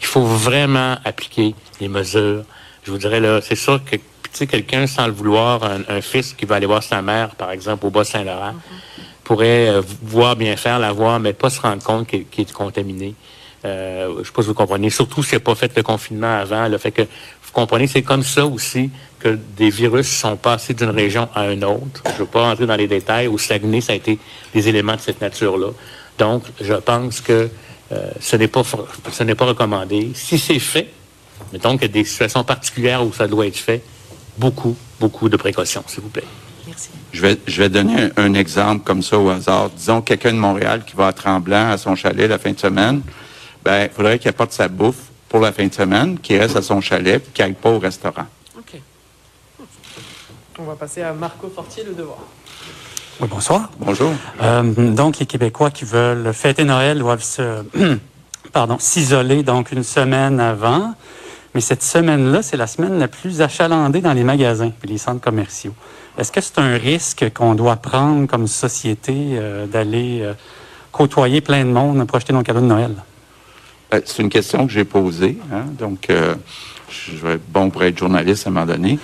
il faut vraiment appliquer les mesures. Je vous dirais, là, c'est sûr que, tu sais, quelqu'un, sans le vouloir, un fils qui va aller voir sa mère, par exemple, au Bas-Saint-Laurent, pourrait voir bien faire, la voir, mais pas se rendre compte qu'il est contaminé. Je ne sais pas si vous comprenez. Surtout s'il n'a pas fait le confinement avant. Le fait que, vous comprenez, c'est comme ça aussi que des virus sont passés d'une région à une autre. Je ne veux pas entrer dans les détails. Au Saguenay, ça a été des éléments de cette nature-là. Donc, je pense que ce n'est pas recommandé. Si c'est fait, mettons qu'il y a des situations particulières où ça doit être fait, beaucoup, beaucoup de précautions, s'il vous plaît. Merci. Je vais donner un exemple comme ça au hasard. Disons, quelqu'un de Montréal qui va à Tremblant, à son chalet, la fin de semaine. Bien, il faudrait qu'il apporte sa bouffe pour la fin de semaine, qu'il reste à son chalet, puis qu'il n'aille pas au restaurant. OK. On va passer à Marco Fortier, Le Devoir. Oui, bonsoir. Bonjour. Donc, les Québécois qui veulent fêter Noël doivent s'isoler donc une semaine avant. Mais cette semaine-là, c'est la semaine la plus achalandée dans les magasins et les centres commerciaux. Est-ce que c'est un risque qu'on doit prendre comme société d'aller côtoyer plein de monde pour acheter nos cadeaux de Noël? C'est une question que j'ai posée, hein? Donc je vais être bon pour être journaliste à un moment donné.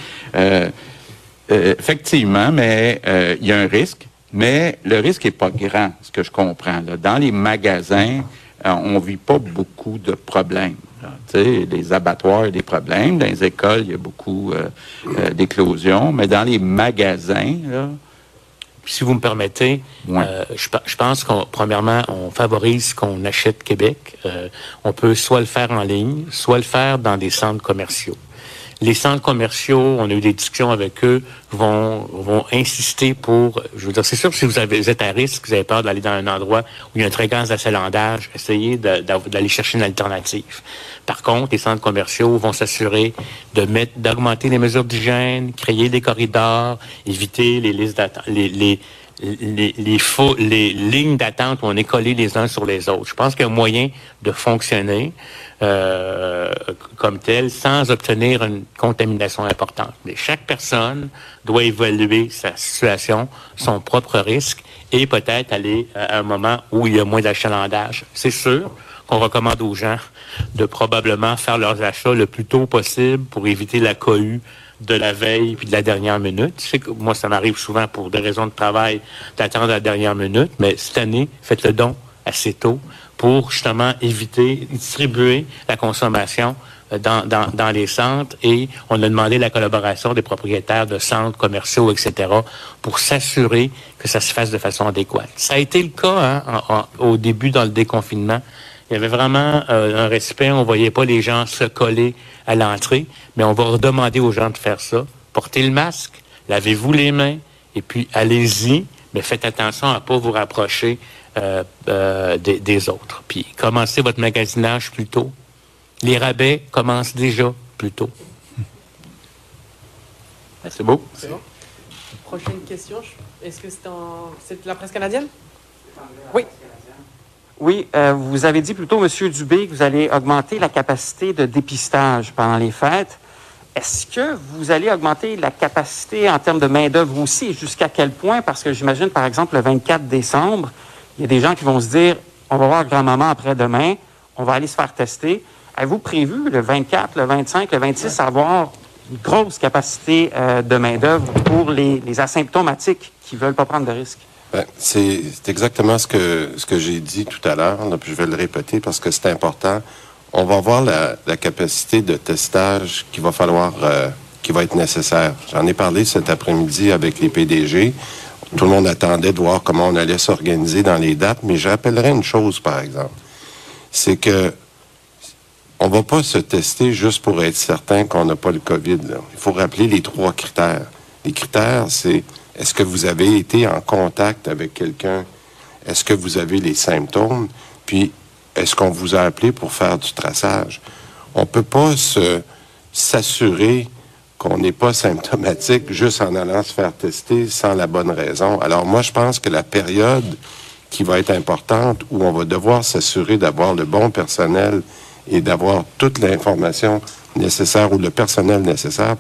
Effectivement, mais il y a un risque, mais le risque n'est pas grand, ce que je comprends. Là. Dans les magasins, on ne vit pas beaucoup de problèmes. Tu sais, les abattoirs, il y a des problèmes. Dans les écoles, il y a beaucoup d'éclosions, mais dans les magasins... Là, si vous me permettez, ouais. Je pense qu'on, premièrement, on favorise qu'on achète Québec. On peut soit le faire en ligne, soit le faire dans des centres commerciaux. Les centres commerciaux, on a eu des discussions avec eux, vont insister pour... Je veux dire, c'est sûr que si vous êtes à risque, vous avez peur d'aller dans un endroit où il y a un très grand achalandage, essayez d'aller chercher une alternative. Par contre, les centres commerciaux vont s'assurer d'augmenter les mesures d'hygiène, créer des corridors, éviter les listes d'attente, les lignes d'attente où on est collés les uns sur les autres. Je pense qu'il y a moyen de fonctionner comme tel sans obtenir une contamination importante. Mais chaque personne doit évaluer sa situation, son propre risque et peut-être aller à un moment où il y a moins d'achalandage. C'est sûr qu'on recommande aux gens de probablement faire leurs achats le plus tôt possible pour éviter la cohue de la veille puis de la dernière minute. Je sais que moi, ça m'arrive souvent pour des raisons de travail d'attendre la dernière minute, mais cette année, faites le don assez tôt pour justement éviter, distribuer la consommation dans les centres. Et on a demandé la collaboration des propriétaires de centres commerciaux, etc., pour s'assurer que ça se fasse de façon adéquate. Ça a été le cas au début dans le déconfinement. Il y avait vraiment un respect. On ne voyait pas les gens se coller à l'entrée, mais on va redemander aux gens de faire ça. Portez le masque, lavez-vous les mains, et puis allez-y, mais faites attention à ne pas vous rapprocher des autres. Puis commencez votre magasinage plus tôt. Les rabais commencent déjà plus tôt. C'est beau. C'est bon. Prochaine question. Est-ce que c'est la presse canadienne? Oui. Oui, vous avez dit plus tôt, M. Dubé, que vous allez augmenter la capacité de dépistage pendant les fêtes. Est-ce que vous allez augmenter la capacité en termes de main-d'œuvre aussi? Jusqu'à quel point? Parce que j'imagine, par exemple, le 24 décembre, il y a des gens qui vont se dire, on va voir grand-maman après-demain, on va aller se faire tester. Avez-vous prévu le 24, le 25, le 26 avoir une grosse capacité de main-d'œuvre pour les asymptomatiques qui ne veulent pas prendre de risques? Bien, c'est exactement ce que j'ai dit tout à l'heure. Là, puis je vais le répéter parce que c'est important. On va voir la capacité de testage qui va être nécessaire. J'en ai parlé cet après-midi avec les PDG. Tout le monde attendait de voir comment on allait s'organiser dans les dates, mais je rappellerai une chose, par exemple. C'est que on ne va pas se tester juste pour être certain qu'on n'a pas le COVID. Là. Il faut rappeler les trois critères. Les critères, c'est... Est-ce que vous avez été en contact avec quelqu'un? Est-ce que vous avez les symptômes? Puis, est-ce qu'on vous a appelé pour faire du traçage? On ne peut pas s'assurer qu'on n'est pas symptomatique juste en allant se faire tester sans la bonne raison. Alors, moi, je pense que la période qui va être importante, où on va devoir s'assurer d'avoir le bon personnel et d'avoir toute l'information nécessaire, ou le personnel nécessaire,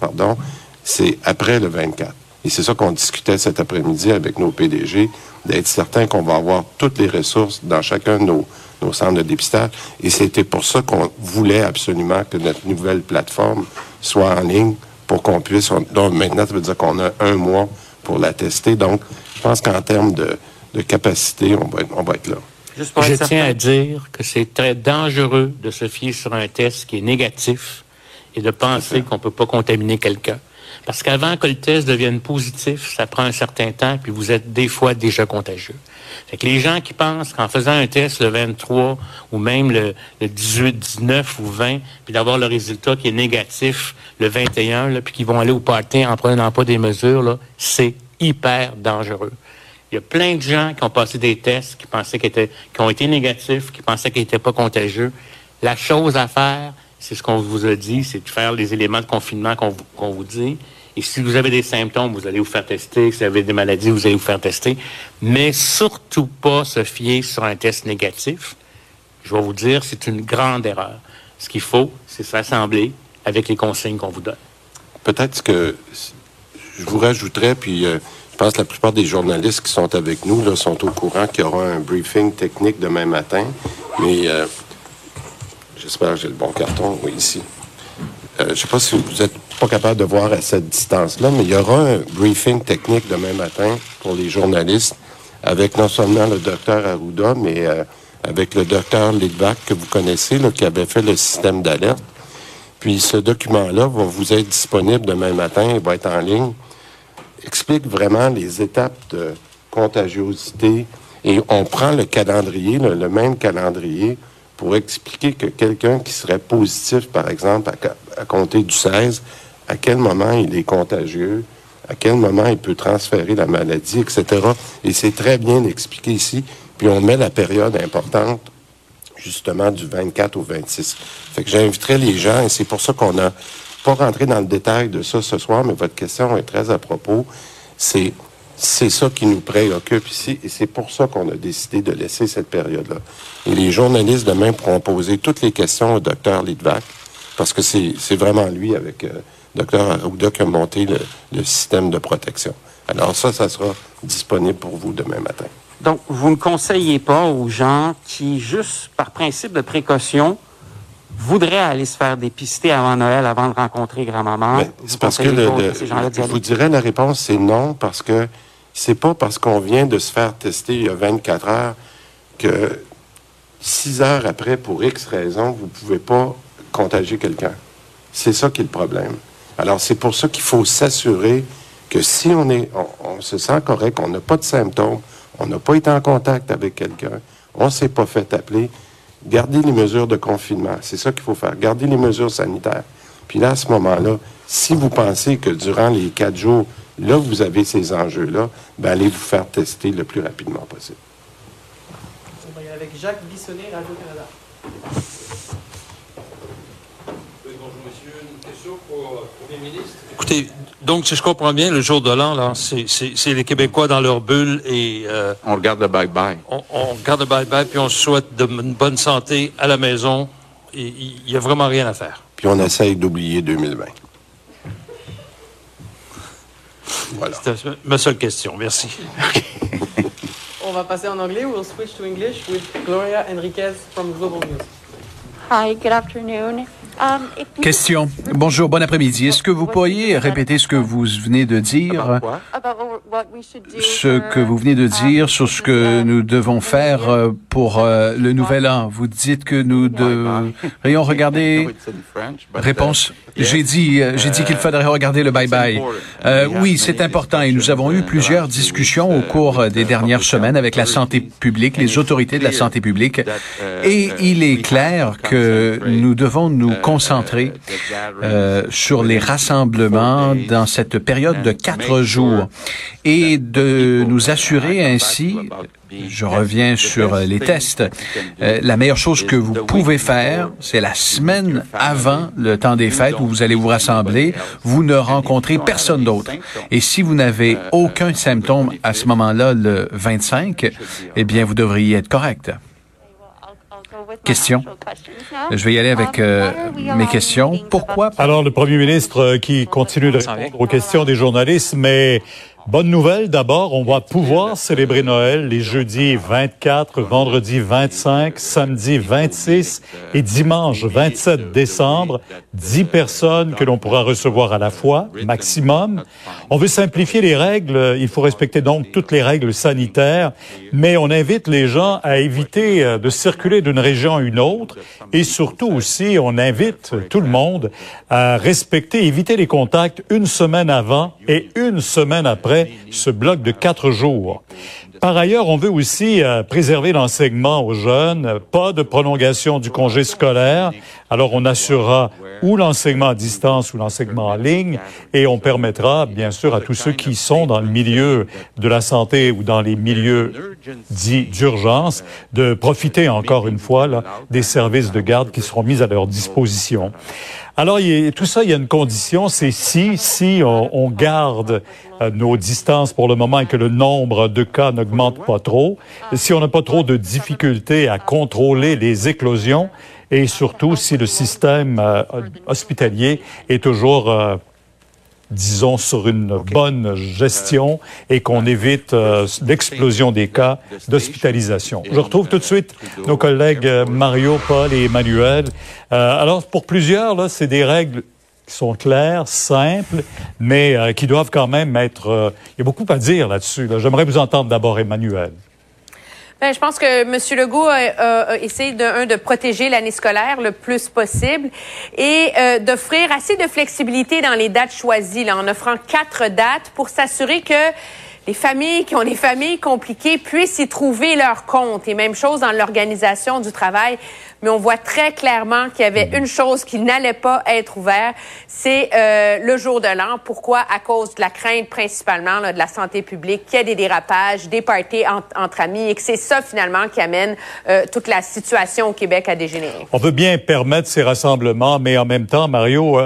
c'est après le 24. Et c'est ça qu'on discutait cet après-midi avec nos PDG, d'être certain qu'on va avoir toutes les ressources dans chacun de nos centres de dépistage. Et c'était pour ça qu'on voulait absolument que notre nouvelle plateforme soit en ligne pour qu'on puisse... Donc maintenant, ça veut dire qu'on a un mois pour la tester. Donc, je pense qu'en termes de capacité, on va être là. Je tiens à dire que c'est très dangereux de se fier sur un test qui est négatif et de penser qu'on ne peut pas contaminer quelqu'un. Parce qu'avant que le test devienne positif, ça prend un certain temps, puis vous êtes des fois déjà contagieux. Fait que les gens qui pensent qu'en faisant un test le 23 ou même le 18, 19 ou 20, puis d'avoir le résultat qui est négatif le 21, là, puis qu'ils vont aller au party en prenant pas des mesures, là, c'est hyper dangereux. Il y a plein de gens qui ont passé des tests, qui ont été négatifs, qui pensaient qu'ils n'étaient pas contagieux. La chose à faire, c'est ce qu'on vous a dit, c'est de faire les éléments de confinement qu'on vous dit. Et si vous avez des symptômes, vous allez vous faire tester. Si vous avez des maladies, vous allez vous faire tester. Mais surtout pas se fier sur un test négatif. Je vais vous dire, c'est une grande erreur. Ce qu'il faut, c'est se rassembler avec les consignes qu'on vous donne. Peut-être que je vous rajouterais, puis je pense que la plupart des journalistes qui sont avec nous là, sont au courant qu'il y aura un briefing technique demain matin. Mais j'espère que j'ai le bon carton. Oui, ici. Je ne sais pas si vous êtes pas capable de voir à cette distance-là, mais il y aura un briefing technique demain matin pour les journalistes avec non seulement le Dr Arruda, mais avec le Dr Lidbach que vous connaissez, là, qui avait fait le système d'alerte. Puis ce document-là va vous être disponible demain matin, il va être en ligne. Explique vraiment les étapes de contagiosité et on prend le calendrier, là, le même calendrier, pour expliquer que quelqu'un qui serait positif, par exemple, à compter du 16, à quel moment il est contagieux, à quel moment il peut transférer la maladie, etc. Et c'est très bien expliqué ici. Puis on met la période importante, justement, du 24 au 26. Fait que j'inviterai les gens, et c'est pour ça qu'on n'a pas rentré dans le détail de ça ce soir, mais votre question est très à propos. C'est ça qui nous préoccupe ici, et c'est pour ça qu'on a décidé de laisser cette période-là. Et les journalistes, demain, pourront poser toutes les questions au Dr Lidbach, parce que c'est vraiment lui, avec Dr Arruda, qui a monté le système de protection. Alors ça sera disponible pour vous demain matin. Donc, vous ne conseillez pas aux gens qui, juste par principe de précaution, voudraient aller se faire dépister avant Noël, avant de rencontrer grand-maman. Ben, c'est parce que je vous dirais la réponse, c'est non, parce que c'est pas parce qu'on vient de se faire tester il y a 24 heures que 6 heures après, pour X raisons, vous pouvez pas contagier quelqu'un. C'est ça qui est le problème. Alors, c'est pour ça qu'il faut s'assurer que si on se sent correct, on n'a pas de symptômes, on n'a pas été en contact avec quelqu'un, on ne s'est pas fait appeler, gardez les mesures de confinement. C'est ça qu'il faut faire. Gardez les mesures sanitaires. Puis là, à ce moment-là, si vous pensez que durant les 4 jours, là, vous avez ces enjeux-là, bien, allez vous faire tester le plus rapidement possible. On va y aller avec Jacques Bissonnet, Radio-Canada. Oui, bonjour, monsieur. Une question pour le Premier ministre. Écoutez, donc, si je comprends bien, le jour de l'an, là, c'est les Québécois dans leur bulle et... on regarde le bye-bye. On regarde le bye-bye, puis on se souhaite une bonne santé à la maison. Il n'y a vraiment rien à faire. Puis on essaye d'oublier 2020. Voilà. C'était ma seule question. Merci. Okay. On va passer en anglais. We'll switch to English with Gloria Enriquez from Global News. Hi, good afternoon. Question. Bonjour, bon après-midi. Est-ce que vous pourriez répéter ce que vous venez de dire, sur ce que nous devons faire pour le Nouvel An? Vous dites que nous devrions regarder... Réponse. J'ai dit qu'il faudrait regarder le bye-bye. Oui, c'est important et nous avons eu plusieurs discussions au cours des dernières semaines avec la santé publique, les autorités de la santé publique, et il est clair que nous devons nous concentrer sur les rassemblements dans cette période de 4 jours et de nous assurer ainsi, je reviens sur les tests, la meilleure chose que vous pouvez faire, c'est la semaine avant le temps des fêtes où vous allez vous rassembler, vous ne rencontrez personne d'autre. Et si vous n'avez aucun symptôme à ce moment-là, le 25, eh bien, vous devriez être correct. Question. Je vais y aller avec mes questions. Pourquoi? Alors, le premier ministre qui continue de répondre aux questions des journalistes, mais bonne nouvelle, d'abord, on va pouvoir célébrer Noël les jeudis 24, vendredi 25, samedi 26 et dimanche 27 décembre. 10 personnes que l'on pourra recevoir à la fois, maximum. On veut simplifier les règles. Il faut respecter donc toutes les règles sanitaires, mais on invite les gens à éviter de circuler d'une région à une autre et surtout aussi, on invite tout le monde à respecter, éviter les contacts une semaine avant et une semaine après ce bloc de 4 jours. Par ailleurs, on veut aussi préserver l'enseignement aux jeunes, pas de prolongation du congé scolaire. Alors, on assurera ou l'enseignement à distance ou l'enseignement en ligne et on permettra, bien sûr, à tous ceux qui sont dans le milieu de la santé ou dans les milieux dits d'urgence de profiter encore une fois là, des services de garde qui seront mis à leur disposition. Alors, tout ça, il y a une condition, c'est si on garde nos distances pour le moment et que le nombre de cas n'augmente pas trop, si on n'a pas trop de difficultés à contrôler les éclosions et surtout si le système hospitalier est toujours, disons, sur une bonne gestion et qu'on évite l'explosion des cas d'hospitalisation. Je retrouve tout de suite nos collègues Mario, Paul et Emmanuel. Alors, pour plusieurs, là, c'est des règles qui sont claires, simples, mais qui doivent quand même être... il y a beaucoup à dire là-dessus. Là. J'aimerais vous entendre d'abord, Emmanuel. Bien, je pense que M. Legault a essayé de protéger l'année scolaire le plus possible et d'offrir assez de flexibilité dans les dates choisies, là, en offrant 4 dates pour s'assurer que les familles qui ont des familles compliquées puissent y trouver leur compte. Et même chose dans l'organisation du travail. Mais on voit très clairement qu'il y avait une chose qui n'allait pas être ouverte, c'est le jour de l'an. Pourquoi? À cause de la crainte principalement là, de la santé publique, qu'il y a des dérapages, des parties entre amis et que c'est ça finalement qui amène toute la situation au Québec à dégénérer. On veut bien permettre ces rassemblements, mais en même temps, Mario...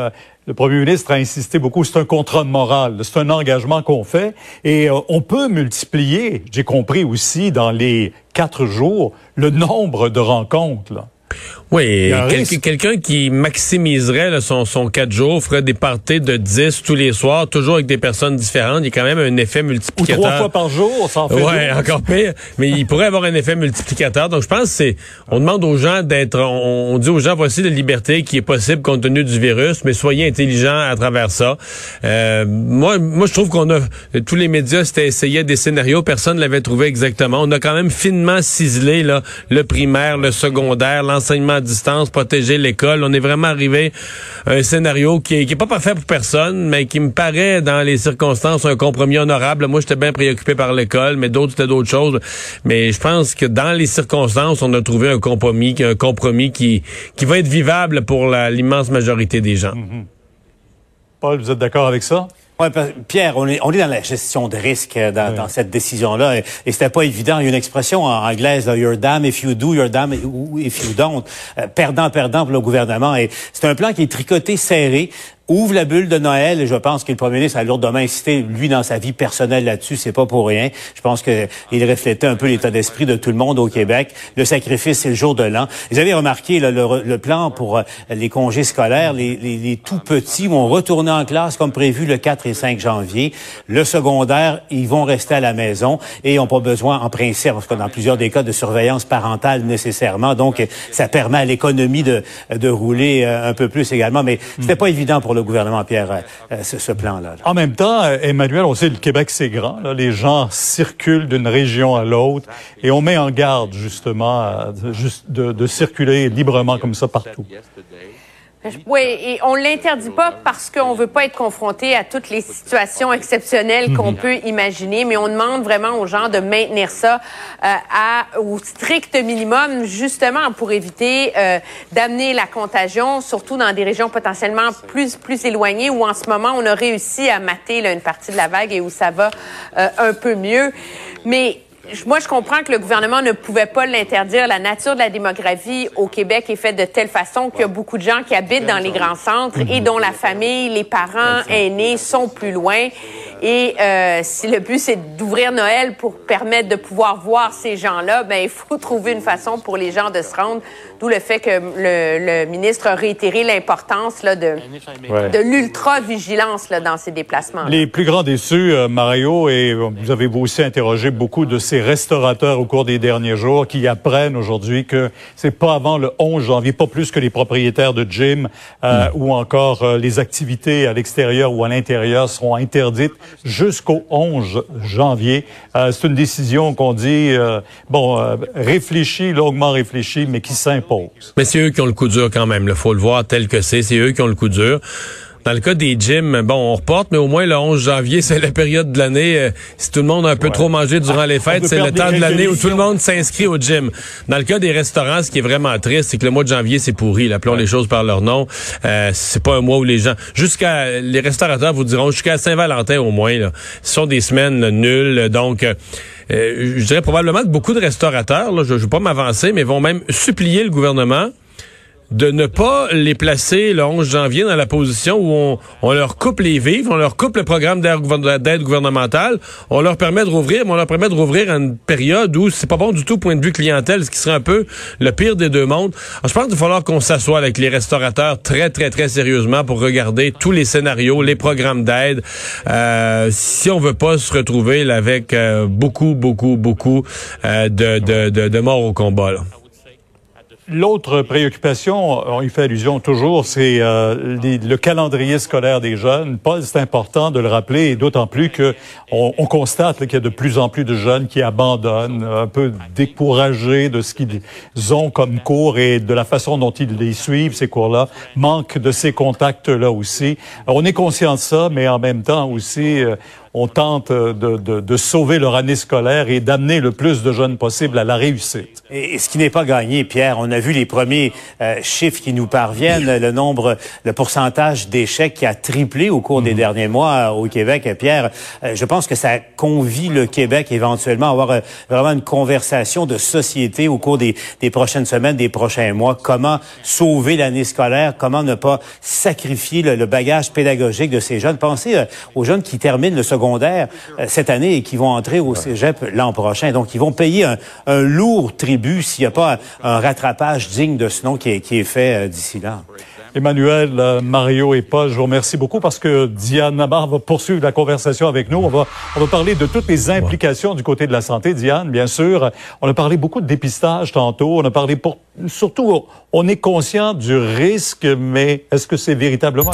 le premier ministre a insisté beaucoup, c'est un contrat de morale, c'est un engagement qu'on fait et on peut multiplier, j'ai compris aussi, dans les 4 jours, le nombre de rencontres. Là. Oui, quelqu'un qui maximiserait là, son 4 jours, ferait des parties de 10 tous les soirs, toujours avec des personnes différentes. Il y a quand même un effet multiplicateur. Ou 3 fois par jour, ça en fait. Oui, encore pire. Mais il pourrait avoir un effet multiplicateur. Donc, je pense que on demande aux gens d'être... On dit aux gens, voici la liberté qui est possible compte tenu du virus, mais soyez intelligents à travers ça. Moi, je trouve qu'on a... Tous les médias s'étaient essayés des scénarios. Personne ne l'avait trouvé exactement. On a quand même finement ciselé là, le primaire, le secondaire, l'enseignement distance, protéger l'école. On est vraiment arrivé à un scénario qui est pas parfait pour personne, mais qui me paraît, dans les circonstances, un compromis honorable. Moi, j'étais bien préoccupé par l'école, mais d'autres, c'était d'autres choses. Mais je pense que dans les circonstances, on a trouvé un compromis qui va être vivable pour l'immense majorité des gens. Mm-hmm. Paul, vous êtes d'accord avec ça? Ouais, Pierre, on est dans la gestion de risque dans cette décision-là. Et c'était pas évident. Il y a une expression en anglaise, là, your damn if you do, your damn if you don't. Perdant pour le gouvernement. Et c'est un plan qui est tricoté, serré. Ouvre la bulle de Noël, et je pense que le premier ministre a lourdement incité, lui, dans sa vie personnelle là-dessus, c'est pas pour rien. Je pense qu'il reflétait un peu l'état d'esprit de tout le monde au Québec. Le sacrifice, c'est le jour de l'an. Vous avez remarqué là, le plan pour les congés scolaires, les tout-petits vont retourner en classe comme prévu le 4 et 5 janvier. Le secondaire, ils vont rester à la maison et ils n'ont pas besoin, en principe, en tout cas dans plusieurs des cas, de surveillance parentale nécessairement. Donc, ça permet à l'économie de rouler un peu plus également. Mais c'était pas évident pour le gouvernement, Pierre, ce plan-là. En même temps, Emmanuel, on sait que le Québec, c'est grand. Là, les gens circulent d'une région à l'autre et on met en garde, justement, de circuler librement comme ça partout. Oui, et on l'interdit pas parce qu'on veut pas être confronté à toutes les situations exceptionnelles qu'on peut imaginer, mais on demande vraiment aux gens de maintenir ça au strict minimum, justement pour éviter d'amener la contagion, surtout dans des régions potentiellement plus éloignées où en ce moment on a réussi à mater là, une partie de la vague et où ça va un peu mieux. Mais moi, je comprends que le gouvernement ne pouvait pas l'interdire. La nature de la démographie au Québec est faite de telle façon qu'il y a beaucoup de gens qui habitent dans les grands centres et dont la famille, les parents aînés sont plus loin. Et si le but, c'est d'ouvrir Noël pour permettre de pouvoir voir ces gens-là, ben il faut trouver une façon pour les gens de se rendre. D'où le fait que le ministre a réitéré l'importance là, de l'ultra-vigilance là, dans ces déplacements. Les plus grands déçus, Mario, et vous avez aussi interrogé beaucoup de ces restaurateurs au cours des derniers jours qui apprennent aujourd'hui que c'est pas avant le 11 janvier, pas plus que les propriétaires de gym ou encore les activités à l'extérieur ou à l'intérieur seront interdites jusqu'au 11 janvier. C'est une décision qu'on dit, réfléchie, longuement réfléchie, mais qui s'impose. Mais c'est eux qui ont le coup dur quand même. Il faut le voir tel que c'est. C'est eux qui ont le coup dur. Dans le cas des gyms, bon, on reporte, mais au moins le 11 janvier, c'est la période de l'année. Si tout le monde a un peu trop mangé durant les fêtes, c'est le temps de l'année où tout le monde s'inscrit au gym. Dans le cas des restaurants, ce qui est vraiment triste, c'est que le mois de janvier, c'est pourri. Là, appelons les choses par leur nom. C'est pas un mois où les gens... Les restaurateurs vous diront, jusqu'à Saint-Valentin au moins, là, ce sont des semaines là, nulles. Donc, je dirais probablement que beaucoup de restaurateurs, là, je ne veux pas m'avancer, mais vont même supplier le gouvernement de ne pas les placer le 11 janvier dans la position où on leur coupe les vivres, on leur coupe le programme d'aide gouvernementale, on leur permet de rouvrir, mais on leur permet de rouvrir à une période où c'est pas bon du tout point de vue clientèle, ce qui serait un peu le pire des deux mondes. Alors, je pense qu'il va falloir qu'on s'assoie avec les restaurateurs très, très, très sérieusement pour regarder tous les scénarios, les programmes d'aide, si on veut pas se retrouver là, avec beaucoup de morts au combat, là. L'autre préoccupation, on y fait allusion toujours, c'est le calendrier scolaire des jeunes. Paul, c'est important de le rappeler, et d'autant plus que on constate là, qu'il y a de plus en plus de jeunes qui abandonnent, un peu découragés de ce qu'ils ont comme cours et de la façon dont ils les suivent, ces cours-là, manque de ces contacts-là aussi. Alors, on est conscient de ça, mais en même temps aussi... on tente de sauver leur année scolaire et d'amener le plus de jeunes possible à la réussite. Et ce qui n'est pas gagné, Pierre, on a vu les premiers chiffres qui nous parviennent, le pourcentage d'échecs qui a triplé au cours des derniers mois au Québec. Pierre, je pense que ça convie le Québec éventuellement à avoir vraiment une conversation de société au cours des prochaines semaines, des prochains mois. Comment sauver l'année scolaire? Comment ne pas sacrifier le bagage pédagogique de ces jeunes? Pensez aux jeunes qui terminent le second secondaire cette année et qui vont entrer au cégep l'an prochain. Donc, ils vont payer un lourd tribut s'il n'y a pas un rattrapage digne de ce nom qui est fait d'ici là. Emmanuel, Mario et Paul, je vous remercie beaucoup parce que Diane Nabar va poursuivre la conversation avec nous. On va parler de toutes les implications du côté de la santé. Diane, bien sûr, on a parlé beaucoup de dépistage tantôt. On a parlé surtout, on est conscient du risque, mais est-ce que c'est véritablement...